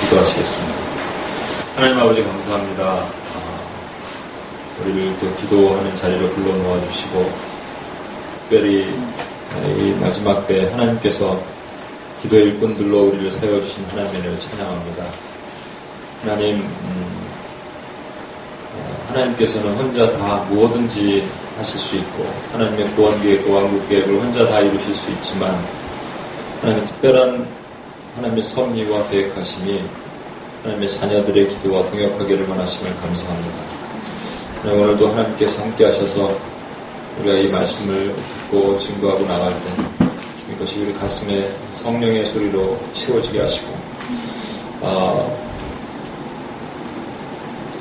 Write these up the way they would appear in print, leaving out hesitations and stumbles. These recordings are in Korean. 기도하시겠습니다. 하나님 아버지 감사합니다. 우리를 또 기도하는 자리로 불러모아 주시고, 특별히 이 마지막 때 하나님께서 기도 일꾼들로 우리를 세워주신 하나님을 찬양합니다. 하나님, 하나님께서는 혼자 다 무엇든지 하실 수 있고, 하나님의 구원계획과 왕국계획을 혼자 다 이루실 수 있지만, 하나님의 특별한 하나님의 섭리와 계획하심이 하나님의 자녀들의 기도와 동역하기를 원하심을 감사합니다. 하나님, 오늘도 하나님께서 함께 하셔서 우리가 이 말씀을 듣고 증거하고 나갈 때 이것이 우리 가슴에 성령의 소리로 채워지게 하시고,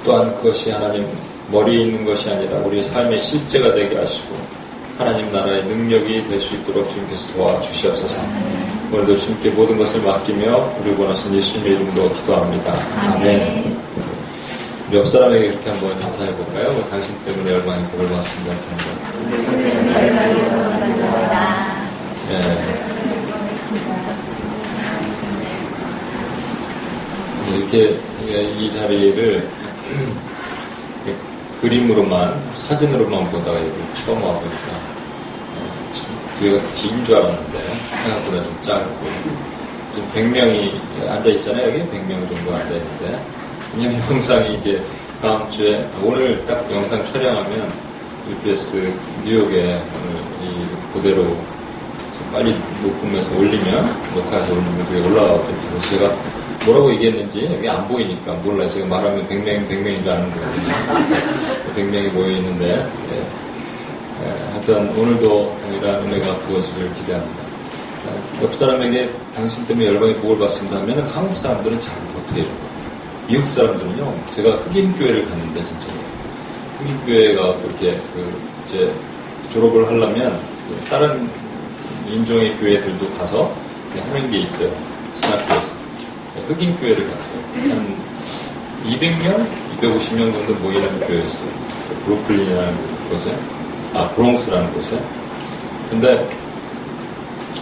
또한 그것이 하나님 머리에 있는 것이 아니라 우리 삶의 실제가 되게 하시고 하나님 나라의 능력이 될 수 있도록 주님께서 도와주시옵소서. 오늘도 주님께 모든 것을 맡기며 우리 원하신 예수님의 이름으로 기도합니다. 아멘. 우리 옆 사람에게 이렇게 한번 인사해볼까요? 뭐, 당신 때문에 얼마나 복을 받습니다. 네. 이렇게 이 자리를 그림으로만, 사진으로만 보다가 여기 처음 와보니까 뒤가 긴 줄 알았는데 생각보다 좀 짧고, 지금 100명이 앉아있잖아요. 여기 100명 정도 앉아있는데, 왜냐면 영상이 이게 다음 주에, 오늘 딱 영상 촬영하면 UPS 뉴욕에 오늘 이 그대로 빨리 녹음해서 올리면, 녹화해서 올리면 그게 올라가거든요. 제가 뭐라고 얘기했는지 여기 안 보이니까 몰라요. 제가 말하면 100명인 줄 아는 거예요. 100명이 모여있는데, 예. 하여튼 오늘도 이러한 은혜가 부어지기를 기대합니다. 옆 사람에게 당신 때문에 열방의 복을 받습니다 하면 한국 사람들은 잘 못해요. 미국 사람들은요, 제가 흑인 교회를 갔는데, 진짜 흑인 교회가 그렇게 이제 졸업을 하려면 다른 인종의 교회들도 가서 하는 게 있어요. 신학교에서 흑인 교회를 갔어요. 한 200명, 250명 정도 모이는 교회였어요. 브루클린이라는 곳에, 브롱스라는 곳에. 근데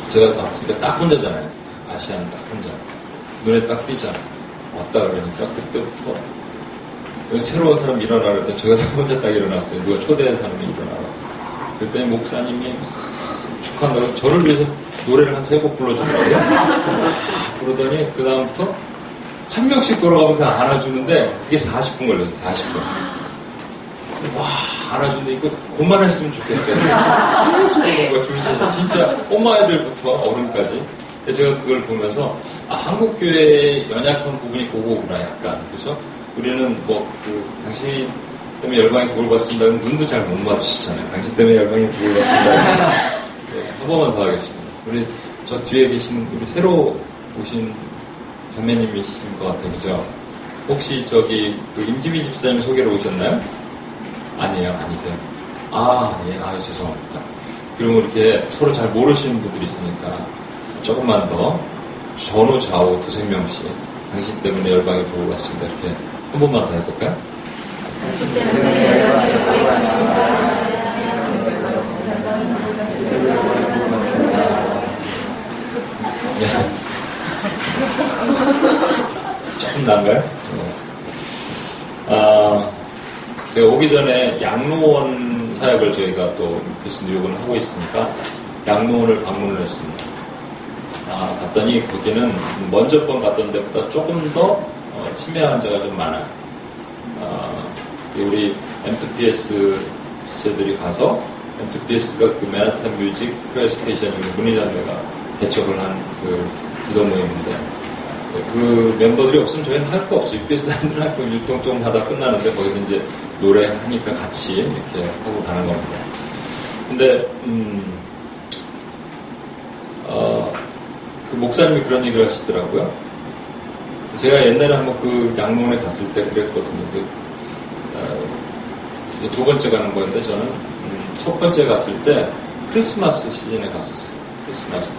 제가 갔을 때 딱 혼자잖아요. 아시아는 딱 혼자. 눈에 딱 띄잖아요. 왔다 그러니까 그때부터 새로운 사람 일어나라 그랬더니 제가 혼자 딱 일어났어요. 누가 초대한 사람이 일어나라. 그랬더니 목사님이 막 축하한다고 저를 위해서 노래를 한 3곡 불러주더라고요. 그러더니 그다음부터 한 명씩 돌아가면서 안아주는데 그게 40분 걸렸어요. 40분. 와, 안아준데 이거 곧만 했으면 좋겠어요. 계속 오는 거야, 줄 서서. 진짜 꼬마애들부터 어른까지. 제가 그걸 보면서, 한국 교회의 연약한 부분이 그거구나, 약간. 그죠? 우리는 뭐, 당신 때문에 열방에 복을 받습니다. 눈도 잘 못 마주치잖아요. 당신 때문에 열방에 복을 받습니다. 네, 한 번만 더 하겠습니다. 우리, 저 뒤에 계신, 우리 새로 오신 자매님이신 것 같아요. 그죠? 혹시 저기, 임지민 집사님 소개로 오셨나요? 아니에요, 아니세요? 예, 죄송합니다. 그리고 이렇게 서로 잘 모르시는 분들이 있으니까 조금만 더 전후 좌우 두세 명씩 당신 때문에 열방에 복을 받습니다. 이렇게 한 번만 더 해볼까요? 당신 때문에 열방에 복을 받습니다. 조금 나은가요? 제가 오기 전에 양로원 사역을 저희가 또 UPS 뉴욕을 하고 있으니까 양로원을 방문을 했습니다. 갔더니 거기는 먼저 번 갔던 데보다 조금 더 치매 환자가 좀 많아요. 우리 M2PS 지체들이 가서, M2PS가 그 맨하탄 뮤직 프레스테이션 문의자매가 개척을 한 그 기도 모임인데, 그 멤버들이 없으면 저희는 할 거 없어요. UPS 사람들 할 거 일동 좀 하다 끝나는데, 거기서 이제 노래하니까 같이 이렇게 하고 가는 겁니다. 근데, 그 목사님이 그런 얘기를 하시더라고요. 제가 옛날에 한번 그 양로원에 갔을 때 그랬거든요. 두 번째 가는 거였는데, 저는 첫 번째 갔을 때 크리스마스 시즌에 갔었어요. 크리스마스 때.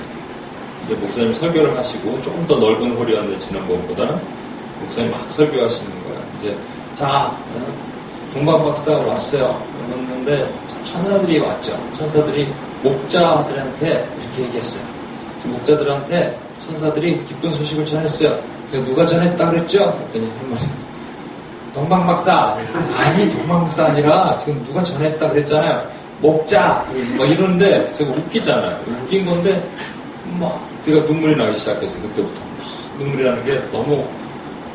이제 목사님 설교를 하시고 조금 더 넓은 홀이었는데 지난번보다 목사님 막 설교하시는 거야. 이제 자 동방 박사 왔어요. 그랬는데 천사들이 왔죠. 천사들이 목자들한테 이렇게 얘기했어요. 지금 목자들한테 천사들이 기쁜 소식을 전했어요. 제가 누가 전했다 그랬죠? 그랬더니 할머니. 동방 박사 아니 동방 박사 아니라 지금 누가 전했다 그랬잖아요. 목자 막 이러는데 제가 웃기잖아요. 웃긴 건데 막 제가 눈물이 나기 시작했어요. 그때부터 막 눈물이 나는 게 너무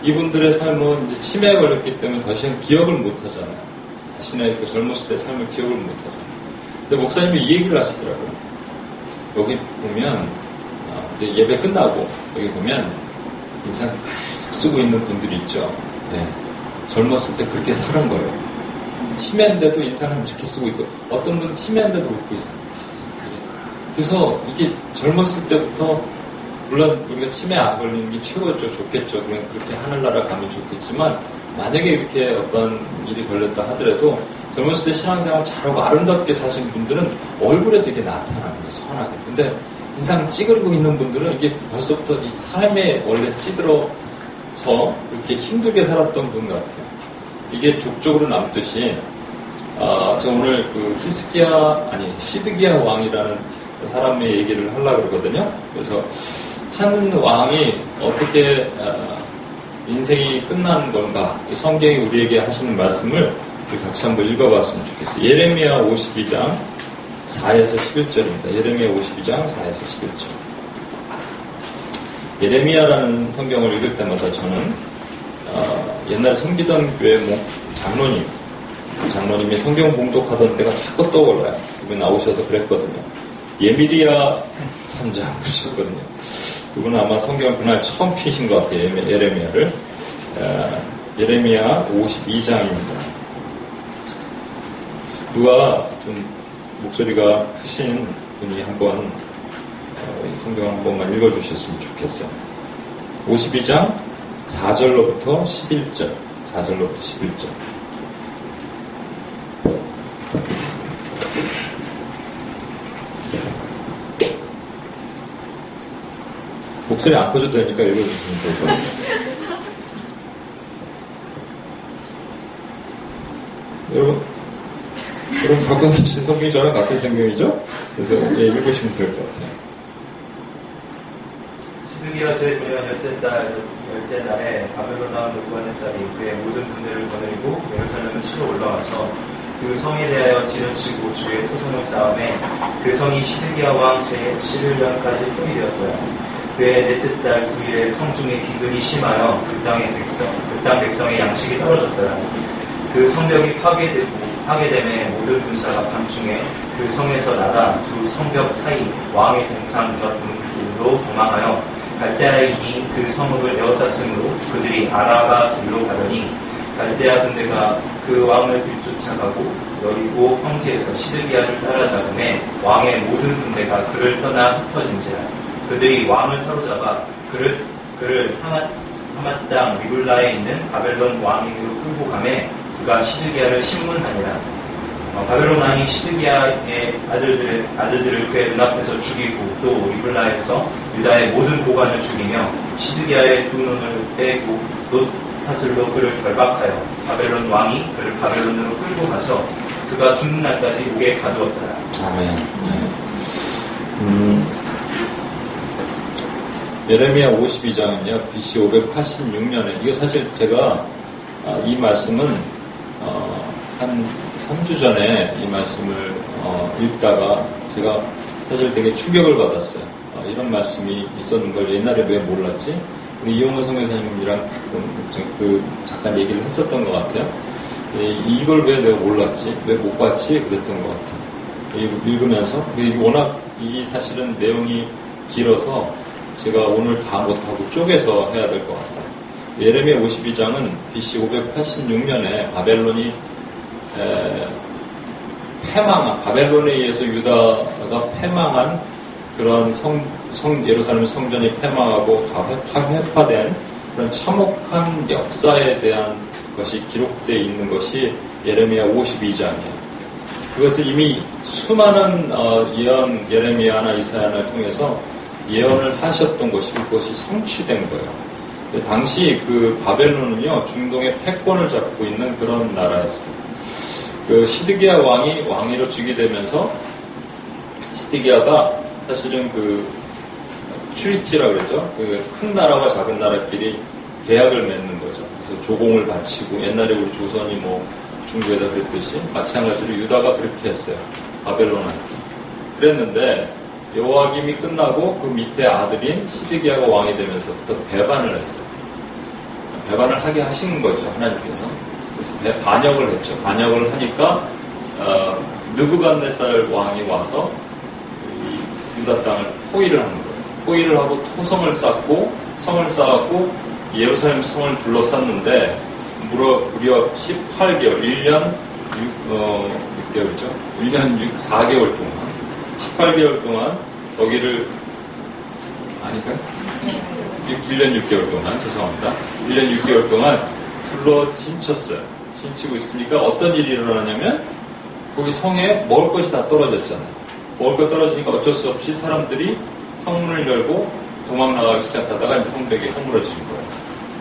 이분들의 삶은 이제 치매에 걸렸기 때문에 더 이상 기억을 못 하잖아요. 자신의 그 젊었을 때 삶을 기억을 못 하잖아요. 근데 목사님이 이 얘기를 하시더라고요. 여기 보면 이제 예배 끝나고 여기 보면 인상 쓰고 있는 분들이 있죠. 네. 젊었을 때 그렇게 사랑거려요. 치매인데도 인상을 이렇게 쓰고 있고 어떤 분은 치매인데도 웃고 있어요. 그래서 이게 젊었을 때부터 물론 우리가 치매 안 걸리는 게 최고죠. 좋겠죠. 그냥 그렇게 하늘나라 가면 좋겠지만 만약에 이렇게 어떤 일이 걸렸다 하더라도 젊었을 때 신앙생활 잘하고 아름답게 사신 분들은 얼굴에서 이게 나타나는 거예요. 선하게. 근데 인상 찌그리고 있는 분들은 이게 벌써부터 이 삶에 원래 찌들어서 이렇게 힘들게 살았던 분 같아요. 이게 족적으로 남듯이 제가 오늘 그 시드기야 왕이라는 사람의 얘기를 하려고 그러거든요. 그래서 한 왕이 어떻게 인생이 끝나는 건가, 성경이 우리에게 하시는 말씀을 우리 같이 한번 읽어봤으면 좋겠어요. 예레미야 52장 4에서 11절입니다. 예레미야 52장 4에서 11절. 예레미야라는 성경을 읽을 때마다 저는 옛날 성기던 교회 장로님이 성경 봉독하던 때가 자꾸 떠올라요. 그분 나오셔서 그랬거든요. 예미리야 3장 그러셨거든요. 그분은 아마 성경을 그날 처음 피신 것 같아요. 예레미야를. 예레미야 52장입니다. 누가 좀 목소리가 크신 분이 한번 성경 한 번만 읽어주셨으면 좋겠어요. 52장 4절로부터 11절. 4절로부터 11절. 목소리 안 꺼져도 되니까 읽어주시면 좋을 것 같아요. 여러분 가끔 주신 성경이 저랑 같은 성경이죠? 그래서 읽으시면 될 것 같아요. 시드기야서의 열째 날에 바벨론 왕 느부갓네살이 그의 모든 군대를 거느리고 예루살렘을 치러 올라와서 그 성에 대하여 지름치고 주의 토성을 쌓음에 그 성이 시드기야 왕 제11년까지 포기되었고요. 그의 넷째 달 9일에 성중에 기근이 심하여 그 땅 백성의 양식이 떨어졌더라. 그 성벽이 파괴됨에 모든 군사가 밤중에 그 성에서 날아 두 성벽 사이 왕의 동상 곁 길로 도망하여 갈대아인이 그 성읍을 에워쌌으므로 그들이 아라바 길로 가더니 갈대아 군대가 그 왕을 뒤쫓아가고 여리고 평지에서 시드기야를 따라잡음에 왕의 모든 군대가 그를 떠나 흩어진지라. 그들이 왕을 사로잡아 그를 하맛 땅 리굴라에 있는 바벨론 왕에게로 끌고 가매 그가 시드기야를 심문하니라. 바벨론 왕이 시드기야의 아들들을 그의 눈앞에서 죽이고 또 리굴라에서 유다의 모든 고관을 죽이며 시드기야의 두 눈을 빼고 놋사슬로 그를 결박하여 바벨론 왕이 그를 바벨론으로 끌고 가서 그가 죽는 날까지 옥에 가두었더라. 아멘. 예레미야 52장은요, BC 586년에, 이거 사실 제가 이 말씀은 한 3주 전에 이 말씀을 읽다가 제가 사실 되게 충격을 받았어요. 이런 말씀이 있었는 걸 옛날에 왜 몰랐지? 우리 이용호 선교사님이랑 그 잠깐 얘기를 했었던 것 같아요. 이걸 왜 내가 몰랐지? 왜 못 봤지? 그랬던 것 같아요. 읽으면서 워낙 이 사실은 내용이 길어서 제가 오늘 다 못하고 쪼개서 해야 될 것 같아요. 예레미야 52장은 BC 586년에 바벨론이 패망한, 바벨론에 의해서 유다가 패망한 그런 예루살렘 성전이 패망하고 다 회파된 그런 참혹한 역사에 대한 것이 기록되어 있는 것이 예레미야 52장이에요. 그것을 이미 수많은 예언 예레미야나 이사야를 통해서 예언을 하셨던 것이 그것이 성취된 거예요. 당시 그 바벨론은요, 중동의 패권을 잡고 있는 그런 나라였습니다. 그 시드기야 왕이 왕위로 즉위되면서 시드기야가 사실은 그 트리티라고 그랬죠. 그 큰 나라와 작은 나라끼리 계약을 맺는 거죠. 그래서 조공을 바치고 옛날에 우리 조선이 뭐 중국에다 그랬듯이 마찬가지로 유다가 그렇게 했어요. 바벨론한테. 그랬는데 여호야김이 끝나고 그 밑에 아들인 시드기야가 왕이 되면서부터 배반을 했어요. 배반을 하게 하신 거죠. 하나님께서. 그래서 반역을 했죠. 반역을 하니까 느부갓네살 왕이 와서 유다 땅을 포위를 하는 거예요. 포위를 하고 토성을 쌓고 성을 쌓았고 예루살렘 성을 둘러쌌는데 무려 18개월, 1년 6개월이죠. 4개월 동안, 18개월 동안 거기를, 아니까 1년 6개월 동안, 죄송합니다. 1년 6개월 동안 둘러진쳤어요. 진치고 있으니까 어떤 일이 일어나냐면 거기 성에 먹을 것이 다 떨어졌잖아요. 먹을 것 떨어지니까 어쩔 수 없이 사람들이 성문을 열고 도망 나가기 시작하다가 이제 성벽이 허물어진 거예요.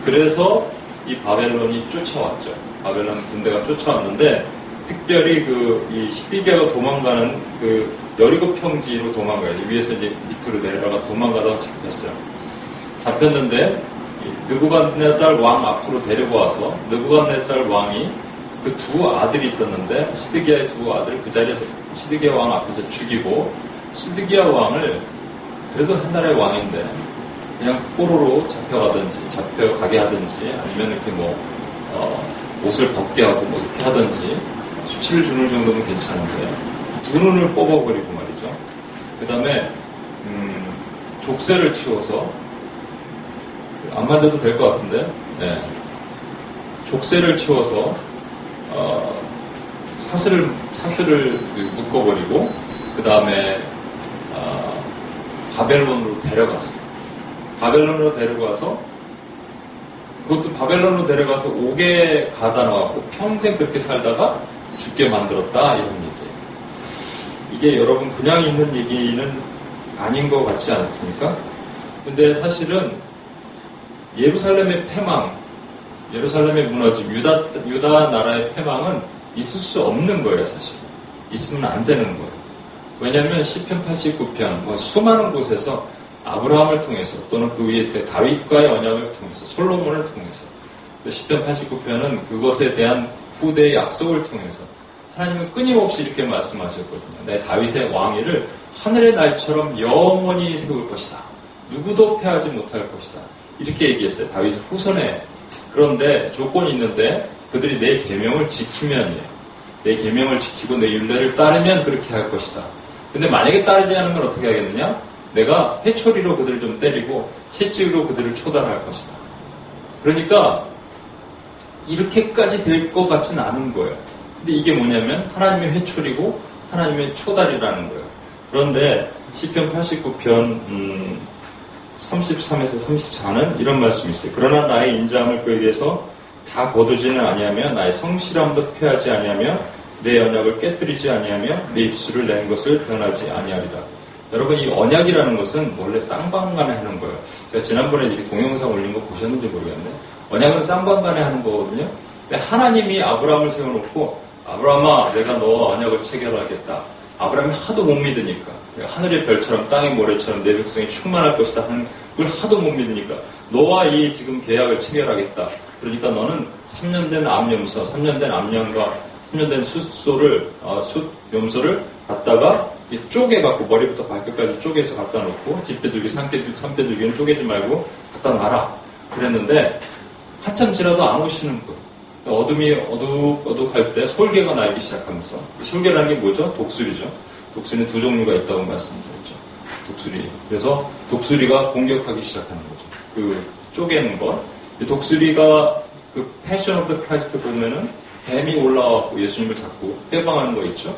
그래서 이 바벨론이 쫓아왔죠. 바벨론 군대가 쫓아왔는데 특별히 그 이 시드기야가 도망가는 그 여리고 평지로 도망가요. 위에서 이제 밑으로 내려가 도망가다가 잡혔어요. 잡혔는데 느부갓네살 왕 앞으로 데리고 와서 느부갓네살 왕이 그 두 아들이 있었는데 시드기야의 두 아들을 그 자리에서 시드기야 왕 앞에서 죽이고 시드기야 왕을 그래도 한 나라의 왕인데 그냥 포로로 잡혀가든지 잡혀가게 하든지 아니면 이렇게 뭐 옷을 벗게 하고 뭐 이렇게 하든지 수치를 주는 정도면 괜찮은데 두 눈을 뽑아버리고 말이죠. 그 다음에 족쇄를 치워서 안 맞아도 될 것 같은데 네. 족쇄를 치워서 사슬을 묶어버리고 그 다음에 바벨론으로 데려갔어. 바벨론으로 데려가서 그것도 바벨론으로 데려가서 옥에 가다 나왔고 평생 그렇게 살다가 죽게 만들었다 이런 얘기예요. 이게 여러분 그냥 있는 얘기는 아닌 것 같지 않습니까? 근데 사실은 예루살렘의 패망, 예루살렘의 무너짐, 유다 나라의 패망은 있을 수 없는 거예요. 사실 있으면 안 되는 거예요. 왜냐하면 시편 89편 수많은 곳에서 아브라함을 통해서 또는 그 위에 때 다윗과의 언약을 통해서 솔로몬을 통해서 또 시편 89편은 그것에 대한 후대의 약속을 통해서 하나님은 끊임없이 이렇게 말씀하셨거든요. 내 다윗의 왕위를 하늘의 날처럼 영원히 세울 것이다. 누구도 패하지 못할 것이다. 이렇게 얘기했어요. 다윗의 후손에. 그런데 조건이 있는데 그들이 내 계명을 지키면이에요. 내 계명을 지키고 내 율례를 따르면 그렇게 할 것이다. 근데 만약에 따르지 않으면 어떻게 하겠느냐? 내가 회초리로 그들을 좀 때리고 채찍으로 그들을 초단할 것이다. 그러니까 이렇게까지 될 것 같지는 않은 거예요. 근데 이게 뭐냐면 하나님의 회초리고 하나님의 초단이라는 거예요. 그런데 시편 89편 33에서 34는 이런 말씀이 있어요. 그러나 나의 인자함을 그에게서 다 거두지는 아니하며 나의 성실함도 폐하지 아니하며 내 언약을 깨뜨리지 아니하며 내 입술을 낸 것을 변하지 아니하리라. 여러분 이 언약이라는 것은 원래 쌍방간에 하는 거예요. 제가 지난번에 이렇게 동영상 올린 거 보셨는지 모르겠네. 언약은 쌍방간에 하는 거거든요. 근데 하나님이 아브라함을 세워놓고 아브라함아 내가 너와 언약을 체결하겠다. 아브라함이 하도 못 믿으니까 하늘의 별처럼 땅의 모래처럼 내 백성이 충만할 것이다 하는 걸 하도 못 믿으니까 너와 이 지금 계약을 체결하겠다. 그러니까 너는 3년 된 암염소, 3년 된 암염과 3년 된 숫염소를 갖다가 쪼개갖고 머리부터 발끝까지 쪼개서 갖다 놓고 집배들기, 산배들기는 쪼개지 말고 갖다 놔라 그랬는데 한참 지나도 안 오시는 거예요. 어둠이 어둑어둑할 때 솔개가 날기 시작하면서 솔개라는 게 뭐죠? 독수리죠. 독수리는 두 종류가 있다고 말씀드렸죠. 독수리. 그래서 독수리가 공격하기 시작하는 거죠. 그 쪼개는 것. 독수리가 그 패션 오브 크라이스트 보면은 뱀이 올라와서 예수님을 잡고 회방하는 거 있죠.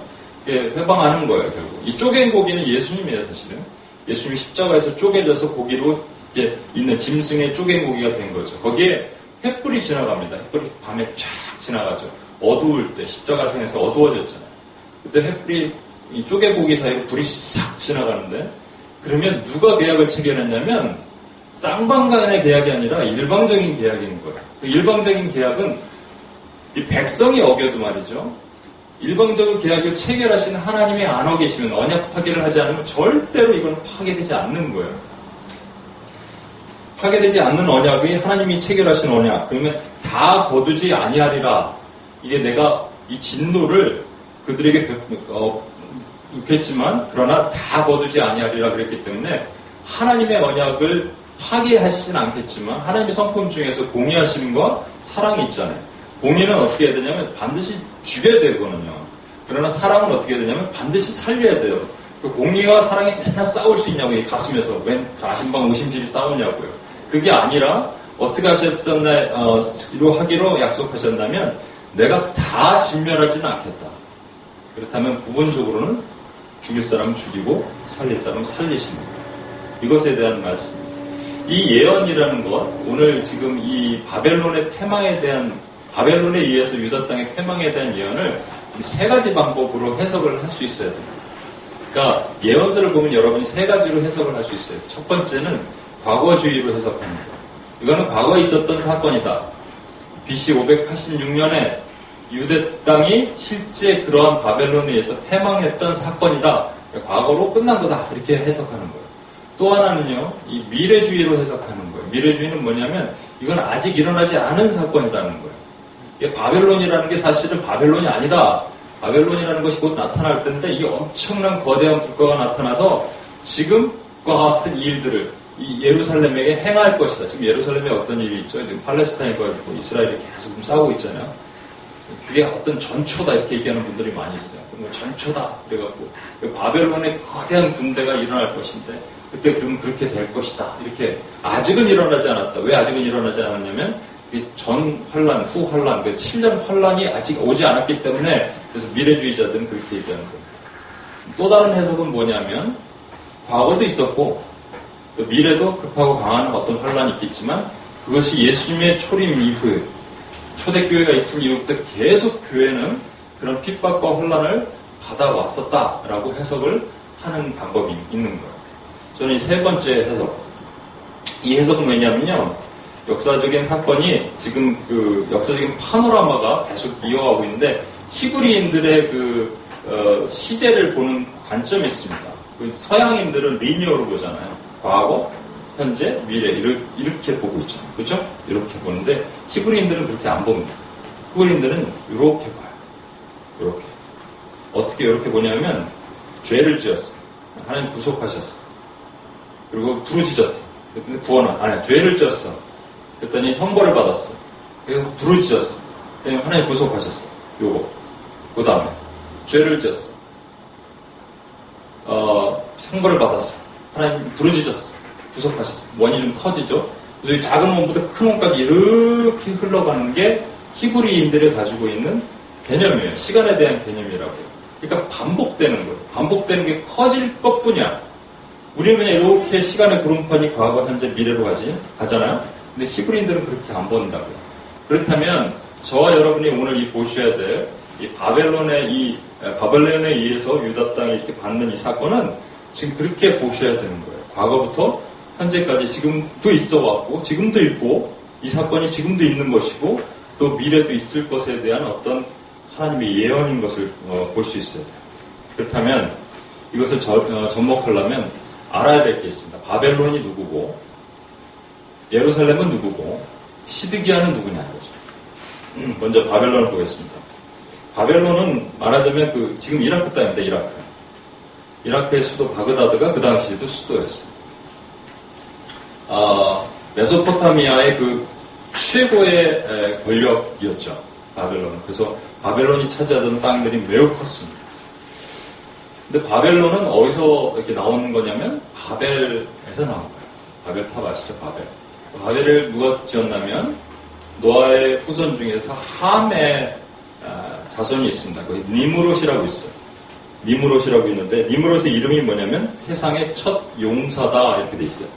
예, 회방하는 거예요, 결국. 이 쪼갠 고기는 예수님이에요, 사실은. 예수님이 십자가에서 쪼개져서 고기로 이제 있는 짐승의 쪼갠 고기가 된 거죠. 거기에 횃불이 지나갑니다. 횃불이 밤에 쫙 지나가죠. 어두울 때, 십자가상에서 어두워졌잖아요. 그때 횃불이 이 쪼갠 고기 사이로 불이 싹 지나가는데 그러면 누가 계약을 체결했냐면 쌍방간의 계약이 아니라 일방적인 계약인 거예요. 그 일방적인 계약은 이 백성이 어겨도 말이죠. 일방적인 계약을 체결하신 하나님이 안어 계시면, 언약 파괴를 하지 않으면 절대로 이건 파괴되지 않는 거예요. 파괴되지 않는 언약이 하나님이 체결하신 언약. 그러면 다 거두지 아니하리라. 이게 내가 이 진노를 그들에게 묻겠지만 그러나 다 거두지 아니하리라 그랬기 때문에 하나님의 언약을 파괴하시진 않겠지만 하나님의 성품 중에서 공의하심과 사랑이 있잖아요. 공의는 어떻게 해야 되냐면 반드시 죽여야 되거든요. 그러나 사랑은 어떻게 해야 되냐면 반드시 살려야 돼요. 그 공의와 사랑이 맨날 싸울 수 있냐고, 이 가슴에서 웬 좌심방 우심질이 싸우냐고요. 그게 아니라 어떻게 하셨나로 하기로 약속하셨다면 내가 다 진멸하지는 않겠다. 그렇다면 부분적으로는 죽일 사람은 죽이고 살릴 사람은 살리시는 거예요. 이것에 대한 말씀입니다. 이 예언이라는 것, 오늘 지금 이 바벨론의 패망에 대한, 바벨론에 의해서 유다 땅의 패망에 대한 예언을 세 가지 방법으로 해석을 할 수 있어야 됩니다. 그러니까 예언서를 보면 여러분이 세 가지로 해석을 할 수 있어요. 첫 번째는 과거주의로 해석합니다. 이거는 과거에 있었던 사건이다. BC 586년에 유대 땅이 실제 그러한 바벨론에 의해서 패망했던 사건이다. 그러니까 과거로 끝난 거다. 이렇게 해석하는 거예요. 또 하나는요, 이 미래주의로 해석하는 거예요. 미래주의는 뭐냐면 이건 아직 일어나지 않은 사건이라는 거예요. 이게 바벨론이라는 게 사실은 바벨론이 아니다. 바벨론이라는 것이 곧 나타날 텐데 이게 엄청난 거대한 국가가 나타나서 지금과 같은 일들을 이 예루살렘에게 행할 것이다. 지금 예루살렘에 어떤 일이 있죠? 지금 팔레스타인과 이스라엘이 계속 좀 싸우고 있잖아요. 그게 어떤 전초다 이렇게 얘기하는 분들이 많이 있어요. 전초다 그래갖고 바벨론의 거대한 군대가 일어날 것인데 그때 그러면 그렇게 될 것이다. 이렇게 아직은 일어나지 않았다. 왜 아직은 일어나지 않았냐면 전 환란, 후 환란, 7년 환란이 아직 오지 않았기 때문에 그래서 미래주의자들은 그렇게 얘기하는 겁니다. 또 다른 해석은 뭐냐면 과거도 있었고 또 미래도 급하고 강한 어떤 환란이 있겠지만 그것이 예수님의 초림 이후에 초대교회가 있은 이후부터 계속 교회는 그런 핍박과 혼란을 받아왔었다라고 해석을 하는 방법이 있는 거예요. 저는 이 세 번째 해석. 이 해석은 왜냐면요, 역사적인 사건이 지금 그 역사적인 파노라마가 계속 이어가고 있는데 히브리인들의 그 시제를 보는 관점이 있습니다. 서양인들은 리니어로 보잖아요. 과거, 현재, 미래 이렇게 보고 있죠. 그렇죠? 이렇게 보는데 히브리인들은 그렇게 안 봅니다. 히브리인들은 이렇게 봐요. 이렇게. 어떻게 이렇게 보냐면 죄를 지었어요. 하나님 구속하셨어요. 그리고 부르짖었어. 근데 구원은 아니, 죄를 지었어. 그랬더니 형벌을 받았어. 그래서 부르짖었어. 그랬더니 하나님 구속하셨어. 요거. 그 다음에 죄를 지었어. 형벌을 받았어. 하나님 부르짖었어. 구속하셨어. 원인은 커지죠. 그래서 작은 원부터 큰 원까지 이렇게 흘러가는 게 히브리인들이 가지고 있는 개념이에요. 시간에 대한 개념이라고. 그러니까 반복되는 거예요. 반복되는 게 커질 것뿐이야. 우리는 그냥 이렇게 시간의 구름판이 과거, 현재, 미래로 가잖아요. 근데 히브리인들은 그렇게 안 본다고요. 그렇다면 저와 여러분이 오늘 이 보셔야 될 이 바벨론에 의해서 유다 땅이 이렇게 받는 이 사건은 지금 그렇게 보셔야 되는 거예요. 과거부터 현재까지 지금도 있어 왔고, 지금도 있고, 이 사건이 지금도 있는 것이고, 또 미래도 있을 것에 대한 어떤 하나님의 예언인 것을 볼 수 있어야 돼요. 그렇다면 이것을 접목하려면 알아야 될 게 있습니다. 바벨론이 누구고, 예루살렘은 누구고, 시드기야는 누구냐 이거죠. 먼저 바벨론을 보겠습니다. 바벨론은 말하자면 지금 이라크 땅입니다. 이라크의 수도 바그다드가 그 당시에도 수도였습니다. 메소포타미아의 그 최고의 권력이었죠. 바벨론은. 그래서 바벨론이 차지하던 땅들이 매우 컸습니다. 근데 바벨론은 어디서 이렇게 나오는 거냐면 바벨에서 나온 거예요. 바벨탑 아시죠? 바벨. 바벨을 누가 지었냐면 노아의 후손 중에서 함의 자손이 있습니다. 거기 니므롯이라고 있어요. 니므롯이라고 있는데 니므롯의 이름이 뭐냐면 세상의 첫 용사다 이렇게 돼 있어요.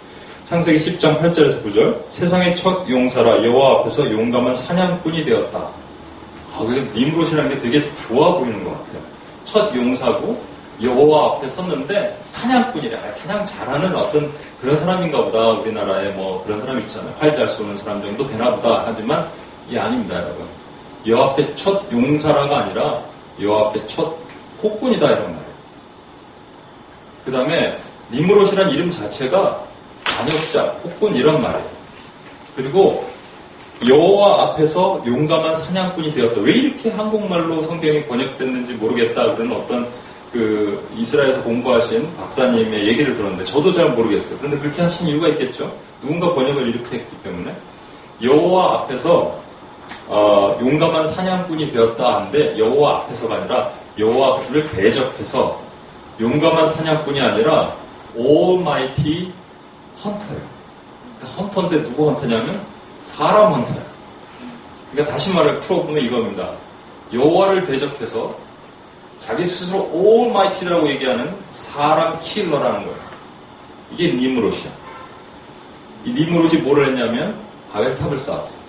창세기 10장 8절에서 9절. 세상의 첫 용사라 여호와 앞에서 용감한 사냥꾼이 되었다. 아, 그 니므롯이라는 게 되게 좋아 보이는 것 같아요. 첫 용사고 여호와 앞에 섰는데 사냥꾼이래. 사냥 잘하는 어떤 그런 사람인가 보다. 우리나라에 뭐 그런 사람 있잖아요. 활 잘 쏘는 사람 정도 되나 보다. 하지만 이게 아닙니다, 여러분. 여호와 앞에 첫 용사라가 아니라 여호와 앞에 첫 폭군이다, 이런 말이에요. 그 다음에 니므롯이란 이름 자체가 반역자, 폭군 이런 말이에요. 그리고 여호와 앞에서 용감한 사냥꾼이 되었다. 왜 이렇게 한국말로 성경이 번역됐는지 모르겠다는 어떤 그 이스라엘에서 공부하신 박사님의 얘기를 들었는데 저도 잘 모르겠어요. 그런데 그렇게 하신 이유가 있겠죠. 누군가 번역을 이렇게 했기 때문에. 여호와 앞에서 용감한 사냥꾼이 되었다 하는데 여호와 앞에서가 아니라 여호와를 대적해서 용감한 사냥꾼이 아니라 Almighty 헌터예요. 그러니까 헌터인데 누구 헌터냐면 사람 헌터예요. 그러니까 다시 말을 풀어보면 이겁니다. 여호와를 대적해서 자기 스스로 Almighty라고 얘기하는 사람 킬러라는 거예요. 이게 니므롯이야. 이 니므롯이 뭐를 했냐면 바벨탑을 쌓았어.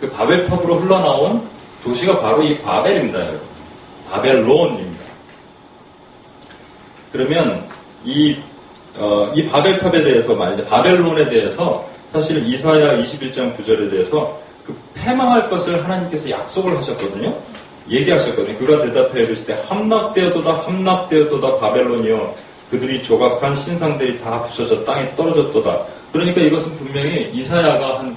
그 바벨탑으로 흘러나온 도시가 바로 이 바벨입니다, 여러분. 바벨론입니다. 그러면 이 바벨탑에 대해서 만약에 바벨론에 대해서 사실 이사야 21장 9절에 대해서 그 패망할 것을 하나님께서 약속을 하셨거든요. 얘기하셨거든요. 그가 대답해 주실 때 함락되어도다 함락되어도다 바벨론이여 그들이 조각한 신상들이 다 부서져 땅에 떨어졌도다. 그러니까 이것은 분명히 이사야가 한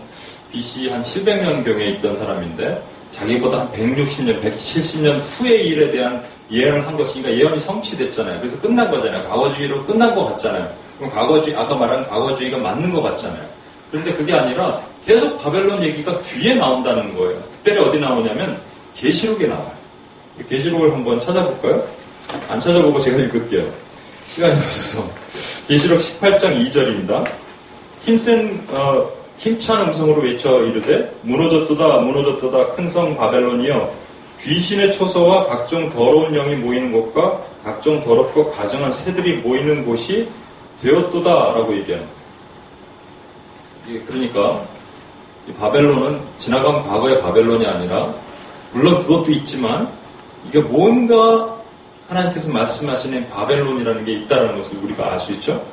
BC 한 700년경에 있던 사람인데 자기보다 한 160년, 170년 후의 일에 대한 예언을 한 것이니까 예언이 성취됐잖아요. 그래서 끝난 거잖아요. 과거주의로 끝난 것 같잖아요. 그럼 과거주의, 아까 말한 과거주의가 맞는 것 같잖아요. 그런데 그게 아니라 계속 바벨론 얘기가 뒤에 나온다는 거예요. 특별히 어디 나오냐면 계시록에 나와요. 계시록을 한번 찾아볼까요? 안 찾아보고 제가 읽을게요. 시간이 없어서. 계시록 18장 2절입니다. 힘찬 음성으로 외쳐 이르되 무너졌도다 무너졌도다 큰 성 바벨론이여 귀신의 초소와 각종 더러운 영이 모이는 곳과 각종 더럽고 가증한 새들이 모이는 곳이 되었도다 라고 얘기하는 거예요. 그러니까 이 바벨론은 지나간 과거의 바벨론이 아니라 물론 그것도 있지만 이게 뭔가 하나님께서 말씀하시는 바벨론이라는 게 있다는 것을 우리가 알 수 있죠.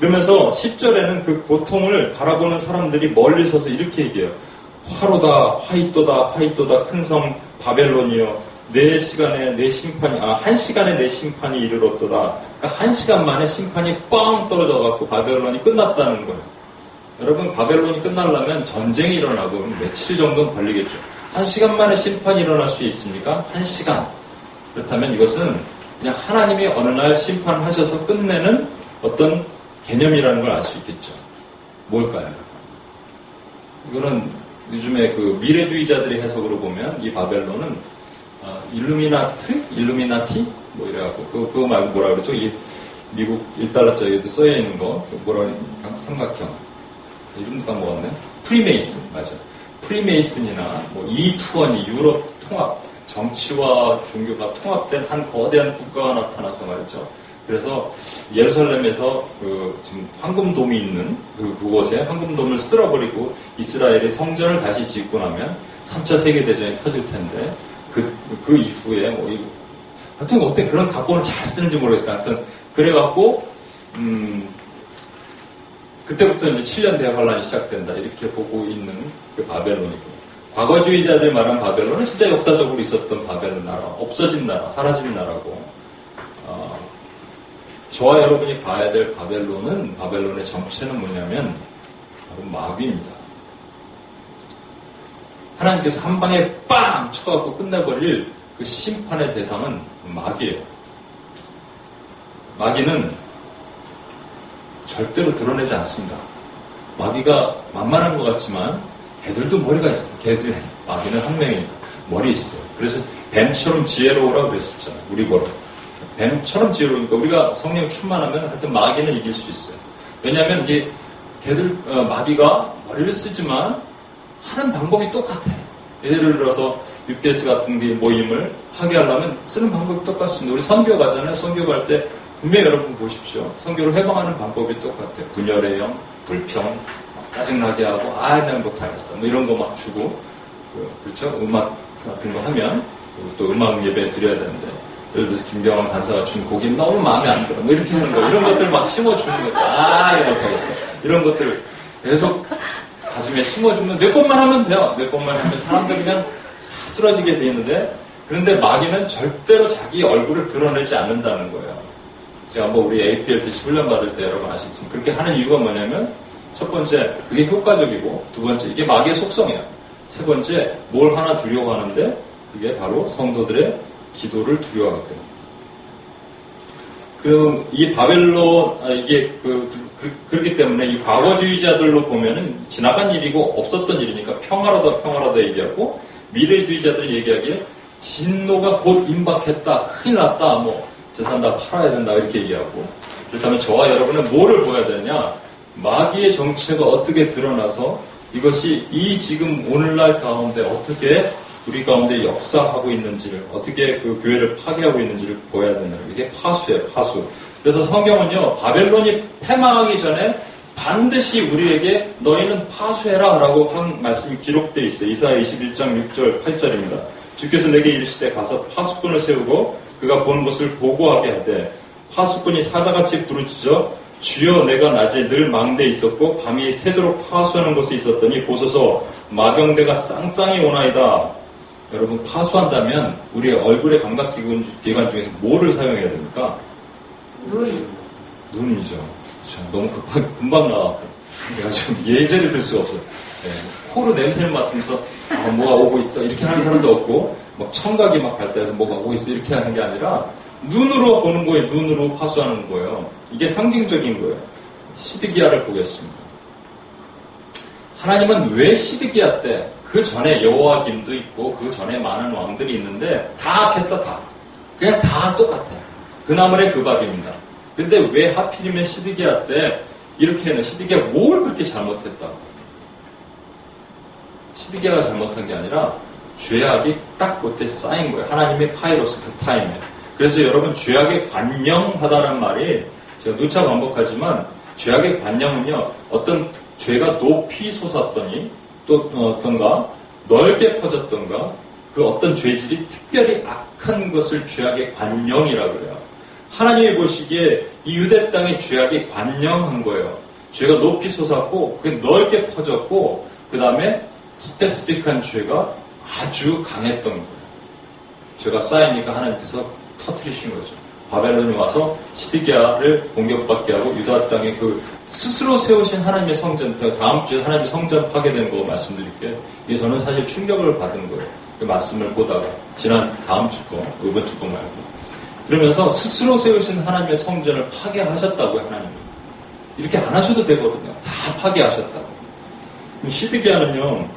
그러면서 10절에는 그 고통을 바라보는 사람들이 멀리 서서 이렇게 얘기해요. 화로다 화이또다 화이또다 큰 성 바벨론이여 한 시간에 내 심판이 이르렀도다. 그러니까 한 시간 만에 심판이 뻥 떨어져갖고 바벨론이 끝났다는 거예요. 여러분 바벨론이 끝나려면 전쟁이 일어나고 며칠 정도는 걸리겠죠. 한 시간 만에 심판이 일어날 수 있습니까? 한 시간. 그렇다면 이것은 그냥 하나님이 어느 날 심판하셔서 끝내는 어떤 개념이라는 걸 알 수 있겠죠. 뭘까요? 이거는 요즘에 그 미래주의자들의 해석으로 보면 이 바벨론은 일루미나티? 뭐 이래갖고 그거 말고 뭐라 그러죠? 이 미국 1달러짜리에도 써있는 거 뭐라 그러니까 삼각형 이름도 다 먹었네. 프리메이슨 맞아. 프리메이슨이나 뭐 E2원이 유럽 통합 정치와 종교가 통합된 한 거대한 국가가 나타나서 말이죠. 그래서 예루살렘에서 그 지금 황금돔이 있는 그곳에 황금돔을 쓸어버리고 이스라엘의 성전을 다시 짓고 나면 3차 세계대전이 터질 텐데 그 이후에 뭐 이거 하여튼 어떻게 그런 각본을 잘 쓰는지 모르겠어요. 하여튼 그래갖고 그때부터 이제 7년 대환란이 시작된다 이렇게 보고 있는 그 바벨론이고 과거주의자들 말한 바벨론은 진짜 역사적으로 있었던 바벨론 나라, 없어진 나라, 사라진 나라고. 저와 여러분이 봐야 될 바벨론의 정체는 뭐냐면 바로 마귀입니다. 하나님께서 한 방에 빵 쳐갖고 끝내버릴 그 심판의 대상은 마귀예요. 마귀는 절대로 드러내지 않습니다. 마귀가 만만한 것 같지만 걔들도 머리가 있어요. 마귀는 한 명이니까 머리 있어요. 그래서 뱀처럼 지혜로우라고 그랬었잖아요. 우리 보러. 뱀처럼 지혜로우니까 우리가 성령 충만하면 하여튼 마귀는 이길 수 있어요. 왜냐하면 이게 마귀가 머리를 쓰지만 하는 방법이 똑같아요. 예를 들어서 UPS 같은 게 모임을 하게 하려면 쓰는 방법이 똑같습니다. 우리 선교 가잖아요. 선교 갈 때 분명히 여러분 보십시오. 선교를 해방하는 방법이 똑같아요. 분열의 영, 불평, 짜증나게 하고 난 못하겠어 뭐 이런 거 막 주고 그렇죠? 음악 같은 거 하면 또 음악 예배 드려야 되는데 예를 들어서 김병환 판사가 준 고기 너무 마음에 안 들어. 뭐 이렇게 하는 거. 이런 것들 막 심어주는 거예요. 아, 이거 못하겠어. 이런 것들 계속 가슴에 심어주면 몇 번만 하면 돼요. 몇 번만 하면 사람들 그냥 다 쓰러지게 돼 있는데, 그런데 마귀는 절대로 자기 얼굴을 드러내지 않는다는 거예요. 제가 한번 우리 APL 때 훈련 받을 때 여러분 아시겠지만 그렇게 하는 이유가 뭐냐면, 첫 번째 그게 효과적이고, 두 번째 이게 마귀의 속성이야. 세 번째 뭘 하나 두려워하는데 이게 바로 성도들의 기도를 두려워하기 때문에. 그 이 바벨론 이게 그렇기 때문에 이 과거주의자들로 보면은 지나간 일이고 없었던 일이니까 평화로다 얘기하고, 미래주의자들이 얘기하기에 진노가 곧 임박했다, 큰일 났다, 뭐 재산 다 팔아야 된다 이렇게 얘기하고. 그렇다면 저와 여러분은 뭐를 보여야 되냐? 마귀의 정체가 어떻게 드러나서 이것이 이 지금 오늘날 가운데 어떻게 우리 가운데 역사하고 있는지를, 어떻게 그 교회를 파괴하고 있는지를 보여야 된다. 이게 파수예요, 파수. 그래서 성경은요, 바벨론이 패망하기 전에 반드시 우리에게 너희는 파수해라 라고 한 말씀이 기록되어 있어요. 이사야 21장 6절 8절입니다. 주께서 내게 이르시되 가서 파수꾼을 세우고 그가 본 것을 보고하게 하되, 파수꾼이 사자같이 부르짖어 주여 내가 낮에 늘 망대에 있었고 밤이 새도록 파수하는 곳에 있었더니 보소서 마병대가 쌍쌍이 오나이다. 여러분, 파수한다면 우리의 얼굴의 감각기관 중에서 뭐를 사용해야 됩니까? 눈이죠. 그렇죠. 너무 금방 나왔고 내가 지금 예제를 들 수가 없어요. 네. 코로 냄새를 맡으면서 뭐가 오고 있어 이렇게 하는 사람도 없고, 막 청각이 막 발달해서 뭐가 오고 있어 이렇게 하는 게 아니라 눈으로 보는 거예요. 눈으로 파수하는 거예요. 이게 상징적인 거예요. 시드기야를 보겠습니다. 하나님은 왜 시드기야 때, 그 전에 여호야김도 있고 그 전에 많은 왕들이 있는데 다 악했어, 다. 그냥 다 똑같아요. 그나물의 그 밥입니다. 근데 왜 하필이면 시드기야 때 이렇게 했나? 시드기야가 뭘 그렇게 잘못했다고? 시드기야가 잘못한 게 아니라 죄악이 딱 그때 쌓인 거예요. 하나님의 카이로스, 그 타임에. 그래서 여러분, 죄악에 관영하다는 말이, 제가 누차 반복하지만, 죄악의 관영은요, 어떤 죄가 높이 솟았더니 또 어떤가 넓게 퍼졌던가, 그 어떤 죄질이 특별히 악한 것을 죄악의 관영이라고 그래요. 하나님이 보시기에 이 유대 땅의 죄악이 관영한 거예요. 죄가 높이 솟았고 그게 넓게 퍼졌고, 그 다음에 스페시픽한 죄가 아주 강했던 거예요. 죄가 쌓이니까 하나님께서 터뜨리신 거죠. 바벨론이 와서 시드기야를 공격받게 하고, 유다 땅에 그 스스로 세우신 하나님의 성전, 다음 주에 하나님의 성전 파괴된 거 말씀드릴게요. 이게 저는 사실 충격을 받은 거예요. 그 말씀을 보다가 다음 주 거, 이번 주 거 말고. 그러면서 스스로 세우신 하나님의 성전을 파괴하셨다고요, 하나님. 이렇게 안 하셔도 되거든요. 다 파괴하셨다고. 시드기야는요,